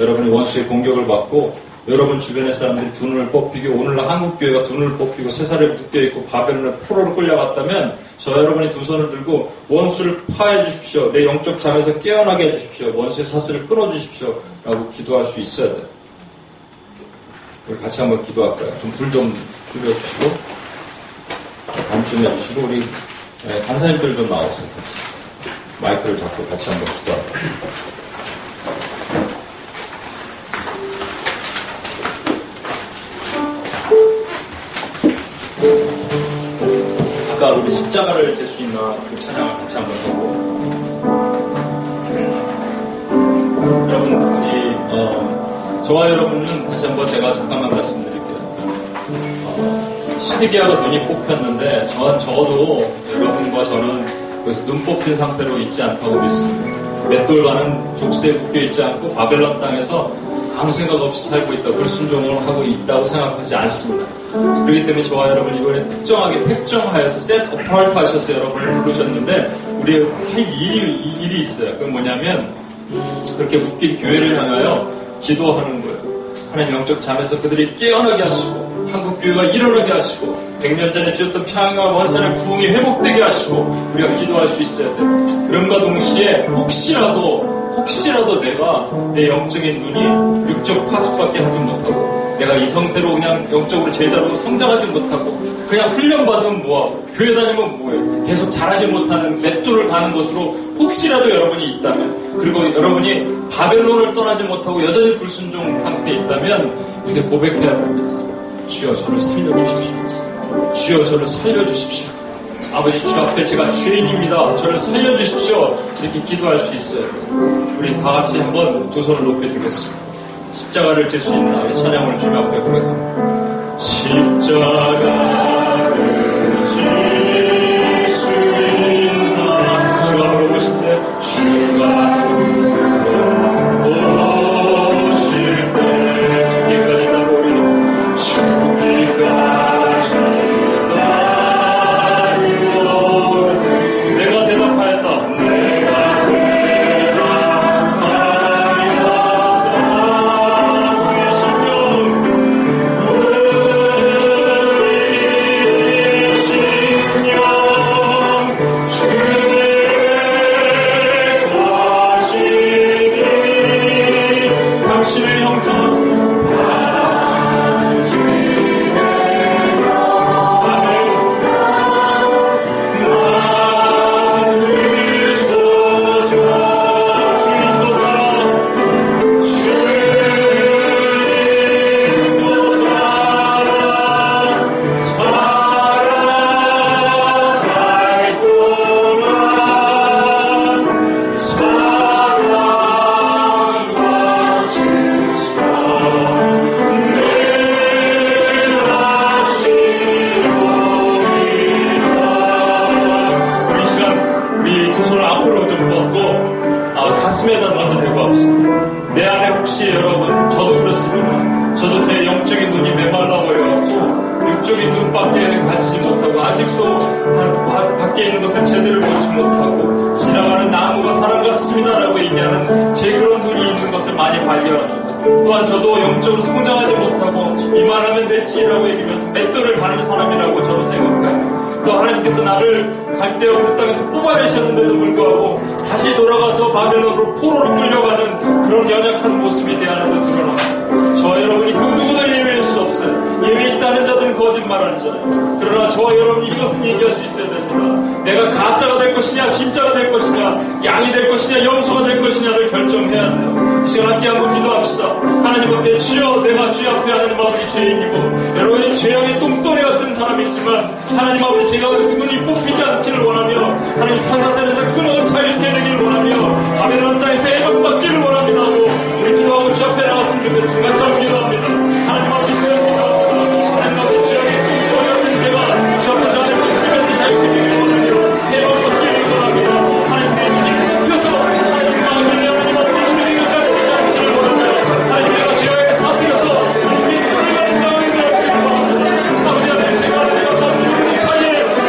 여러분이 원수의 공격을 받고 여러분 주변의 사람들이 두 눈을 뽑히고 오늘날 한국교회가 두 눈을 뽑히고 세상에 묶여있고 바벨론에 포로로 끌려갔다면 저 여러분이 두 손을 들고 원수를 파해 주십시오. 내 영적 잠에서 깨어나게 해주십시오. 원수의 사슬을 끊어주십시오. 라고 기도할 수 있어야 돼요. 우리 같이 한번 기도할까요? 좀 불 좀 줄여주시고 감춤해주시고 우리 간사님들 좀 나오세요. 같이 마이크를 잡고 같이 한번 기도할까요? 아까 우리 십자가를 잴 수 있나 그 찬양을 같이 한번 하고 여러분 저와 여러분은 다시 한번 제가 잠깐만 말씀드릴게요. 시드기야로 눈이 뽑혔는데 저도 여러분과 저는 그래서 눈 뽑힌 상태로 있지 않다고 믿습니다. 맷돌과는 족쇄에 묶여있지 않고 바벨론 땅에서 아무 생각 없이 살고 있다, 불순종을 하고 있다고 생각하지 않습니다. 그렇기 때문에 저와 여러분 이번에 택정하여서 set apart 하셔서 여러분을 부르셨는데 우리의 할 일이 있어요. 그건 뭐냐면 그렇게 묶인 교회를 향하여 기도하는 거예요. 하나님 영적 잠에서 그들이 깨어나게 하시고 한국교회가 일어나게 하시고 100년 전에 주셨던 평양과 원산의 부흥이 회복되게 하시고 우리가 기도할 수 있어야 돼요. 그럼과 동시에 혹시라도 내가 내 영적인 눈이 육적 파수밖에 하지 못하고 내가 이 상태로 그냥 영적으로 제자로 성장하지 못하고 그냥 훈련받으면 뭐하고 교회 다니면 뭐해 계속 잘하지 못하는 맷돌을 가는 것으로 혹시라도 여러분이 있다면 그리고 여러분이 바벨론을 떠나지 못하고 여전히 불순종 상태에 있다면 이제 고백해야 됩니다. 주여 저를 살려주십시오. 주여 저를 살려주십시오. 아버지 주 앞에 제가 죄인입니다. 저를 살려주십시오. 이렇게 기도할 수 있어요. 우리 다같이 한번 두 손을 높여드리겠습니다. 십자가를 질 수 있나 우리 찬양을 주며 앞에 고백합니다. 십자가를 질 수 있나 주가 물어보실 때 주가 물어보실 때 죽기까지 다 버리는 죽기까지 다 버리는 내가 대답하였다. 여러분 저도 그렇습니다. 저도 제 영적인 눈이 메말라 보여갖고 육적인 눈밖에 갖지 못하고 아직도 밖에 있는 것을 제대로 보지 못하고 지나가는 나무가 사람 같습니다라고 얘기하는 제 그런 눈이 있는 것을 많이 발견합니다. 또한 저도 영적으로 성장하지 못하고 이만하면 됐지라고 얘기하면서 맷돌을 가는 사람이라고 저도 생각합니다. 또 하나님께서 나를 갈대와 그 땅에서 뽑아내셨는데도 불구하고 다시 돌아가서 바벨론으로 포로로 끌려가는 그런 연약한 모습에 대한 것을 드러납니다. 저 여러분이 그 누구도 예외할 수 없어요. 예외 있다는 자들은 거짓말하는 자예요. 그러나 저 여러분이 이것은 얘기할 수 있어야 됩니다. 내가 가짜가 될 것이냐 진짜가 될 것이냐 양이 될 것이냐 염소가 될 것이냐를 결정해야 돼요. 이 시간 함께 한번 기도합시다. 하나님 앞에 주여, 내가 주여 앞에 하나님 아버지 죄인이고 여러분이 죄형의 똥돌이 같은 사람이지만 하나님 아버지 제가 눈이 뽑히지 않기를 원하며 하나님 산사산에서 끊어온 자유를 깨내기를 원하며 바벨론 땅에서 애박받기를 원합니다 하고 우리 기도하고 주 앞에 나왔으면 좋겠습니다. 같이 한번 기도합니다. 하나님 아버지 시간 기도합니다. 하나님 아버지 죄형의 똥돌이 같은 죄가 주 앞에서 하나님 뽑히면서 자유를 깨내기를 원하며 애박받기를 원합니다. 하나님 내 눈이 뽑혀서 하나님 마음을 하나님 앞에서 탈출하길 바라며 바벨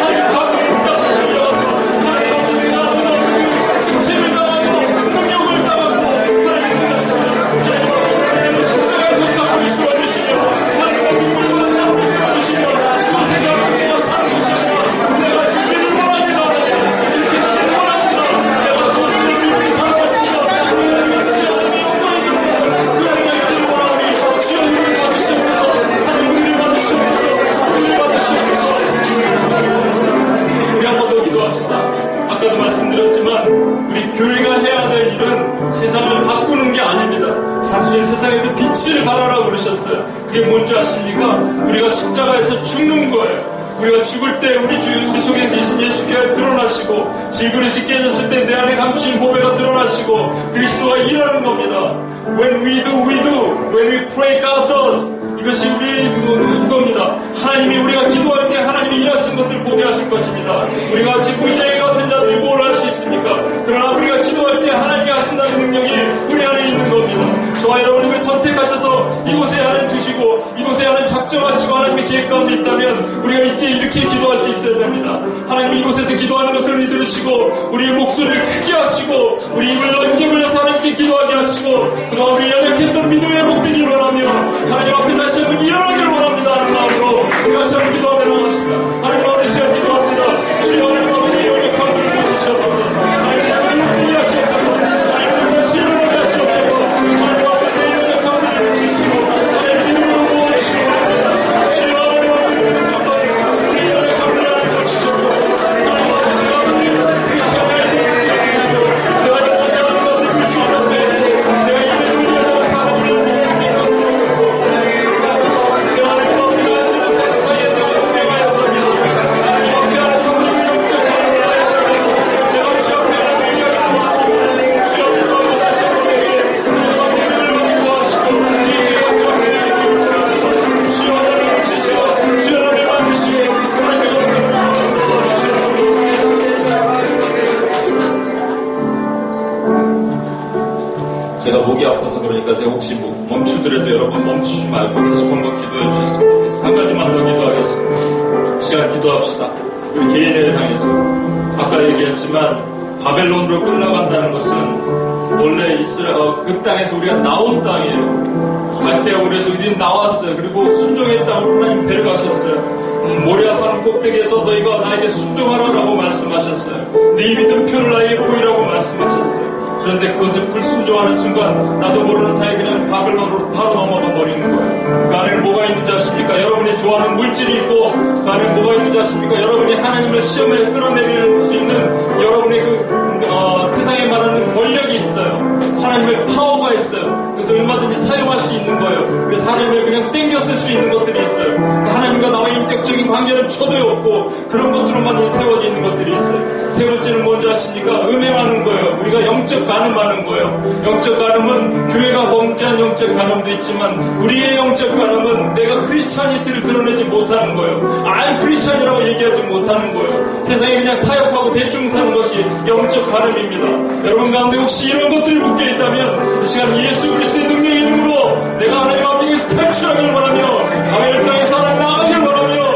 땅에서 나가길 바라며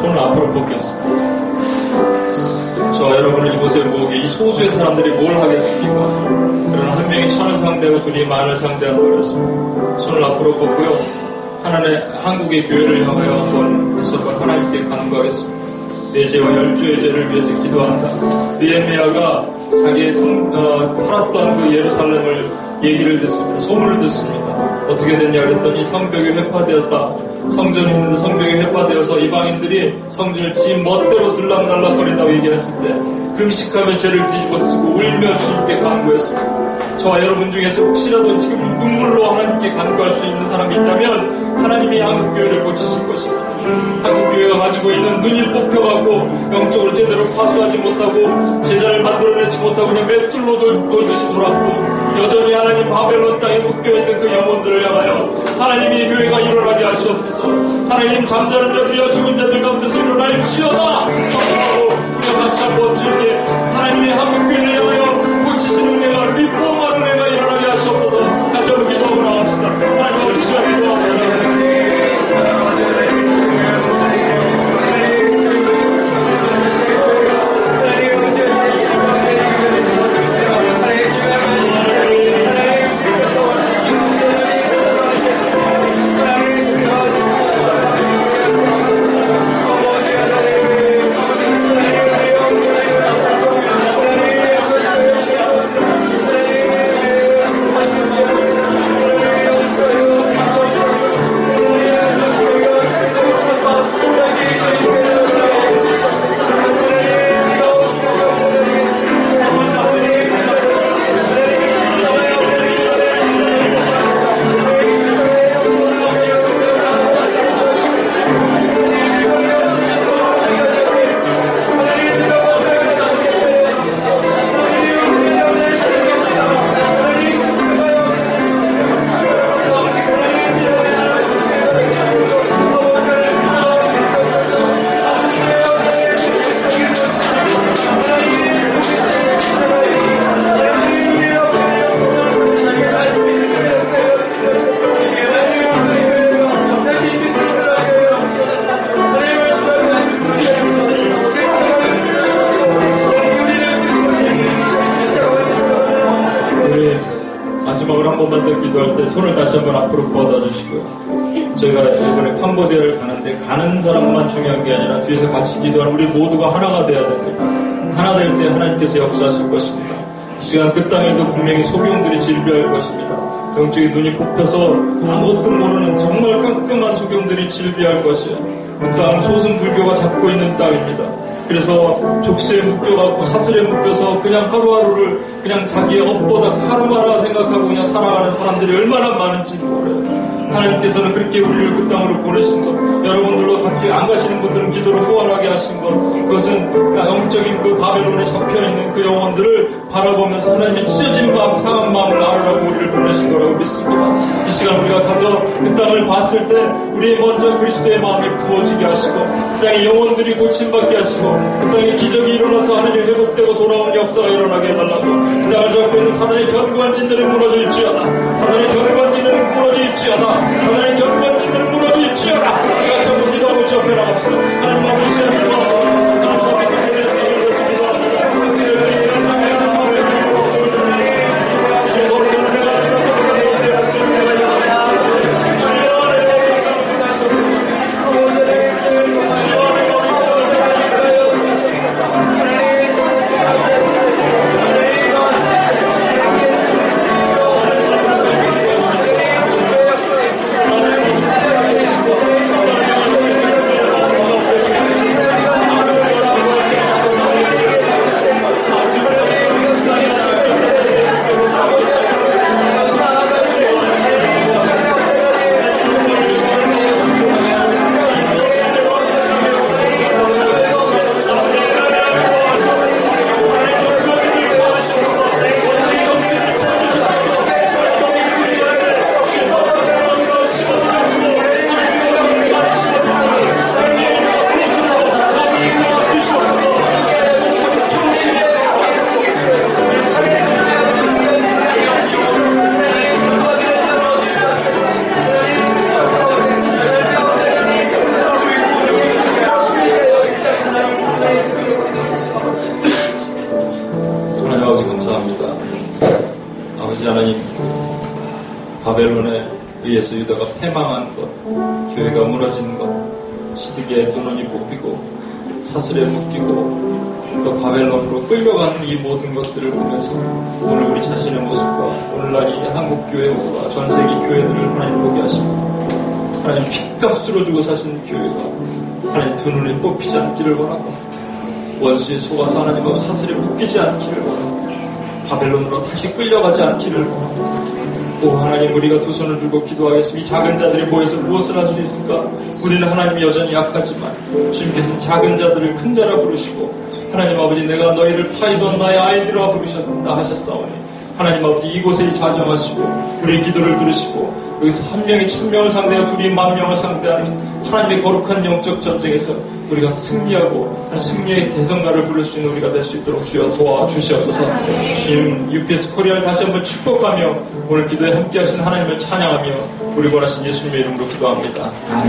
손을 앞으로 뻗겠습니다. 저와 여러분을 이곳에 오고 이 소수의 사람들이 뭘 하겠습니까? 그러나 한 명이 천을 상대하고 둘이 만을 상대하는 거였습니다. 손을 앞으로 뻗고요. 하나님의 한국의 교회를 향하여 한번 해석과 하나님께 간구하겠습니다. 내 죄와 열주의 죄를 위해서 기도한다. 느헤미야가 자기의 살았던 그 예루살렘을 얘기를 듣습니다. 소문을 듣습니다. 어떻게 됐냐 그랬더니 성벽이 회파되었다. 성전이 있는데 성벽이 회파되어서 이방인들이 성전을 지 멋대로 들락날락거린다고 얘기했을 때 금식하며 죄를 뒤집어 쓰고 울며 주님께 간구했습니다. 저와 여러분 중에서 혹시라도 지금 눈물로 하나님께 간구할 수 있는 사람이 있다면 하나님이 한국교회를 고치실 것입니다. 한국교회가 가지고 있는 눈이 뽑혀가고 영적으로 제대로 파수하지 못하고 제자를 만들어내지 못하고 그냥 맷돌로 돌듯이 돌았고 여전히 하나님 바벨론 땅에 묶여있는 그 영혼들을 향하여 하나님이 교회가 일어나게 하시옵소서. 하나님 잠자는 자들이여 죽은 자들 가운데서 일어날지어다. 성령으로 우리가 같이 한번 주님께 하나님의 한국교회를 향하여 고치시는 은혜가 리폼하는 은혜가 일어나게 하시옵소서. 같이 한번 기도하고 나갑시다. 하나님 아버지 시간 기도합니다. 역사하실 것입니다. 이 시간 그 땅에도 분명히 소경들이 질병할 것입니다. 영적인 눈이 뽑혀서 아무것도 모르는 정말 깜깜한 소경들이 질병할 것이에요. 그 땅은 소승불교가 잡고 있는 땅입니다. 그래서 족쇄에 묶여갖고 사슬에 묶여서 그냥 하루하루를 그냥 자기의 업보다 하루마라 생각하고 그냥 살아가는 사람들이 얼마나 많은지 몰라요. 하나님께서는 그렇게 우리를 그 땅으로 보내신 것, 여러분들로 같이 안 가시는 분들은 기도로 후원하게 하신 것, 그것은 영적인 그 바벨론에 잡혀있는 그 영혼들을 바라보면서 하나님의 찢어진 마음, 상한 마음을 알으라고 우리를 보내신 거라고 믿습니다. 이 시간 우리가 가서 그 땅을 봤을 때 우리의 먼저 그리스도의 마음이 부어지게 하시고 그 땅의 영혼들이 고침받게 하시고 그 땅에 기적이 일어나서 하나님이 회복되고 돌아오는 역사가 일어나게 해달라고 그 땅을 잡고 있는 사단의 견고한 진들은 무너질지어다. 사단의 견고한 진들은 무너질지어다. 하나님의 견고한들은 무너질지어라. 우리가 전부 기도하고 주 앞에 나갑시다. 하나님 아버지 시간입니다. 바벨론에 의해서 유다가 패망한 것, 교회가 무너진 것, 시드기의 두 눈이 뽑히고 사슬에 묶이고 또 바벨론으로 끌려가는 이 모든 것들을 보면서 오늘 우리 자신의 모습과 오늘날 이 한국교회와 전세계 교회들을 하나님 보게 하십니다. 하나님 핏값으로 주고 사신 교회가 하나님 두 눈에 뽑히지 않기를 원하고 원수의 속아서 하나님 앞 사슬에 묶이지 않기를 원하고 바벨론으로 다시 끌려가지 않기를 원하고 오 하나님 우리가 두 손을 들고 기도하겠습니다. 이 작은 자들이 모여서 무엇을 할 수 있을까? 우리는 하나님이 여전히 약하지만 주님께서는 작은 자들을 큰 자라 부르시고 하나님 아버지 내가 너희를 파이던 나의 아이들아 부르셨다 하셨사오니 하나님 아버지 이곳에 좌정하시고 우리의 기도를 들으시고 여기서 한 명이 1000명을 상대하고 둘이 10,000명을 상대하는 하나님의 거룩한 영적 전쟁에서 우리가 승리하고 승리의 대성가를 부를 수 있는 우리가 될 수 있도록 주여 도와주시옵소서. 주님 UPS 코리아를 다시 한번 축복하며 오늘 기도에 함께하신 하나님을 찬양하며 우리 권하신 예수님의 이름으로 기도합니다. 아멘.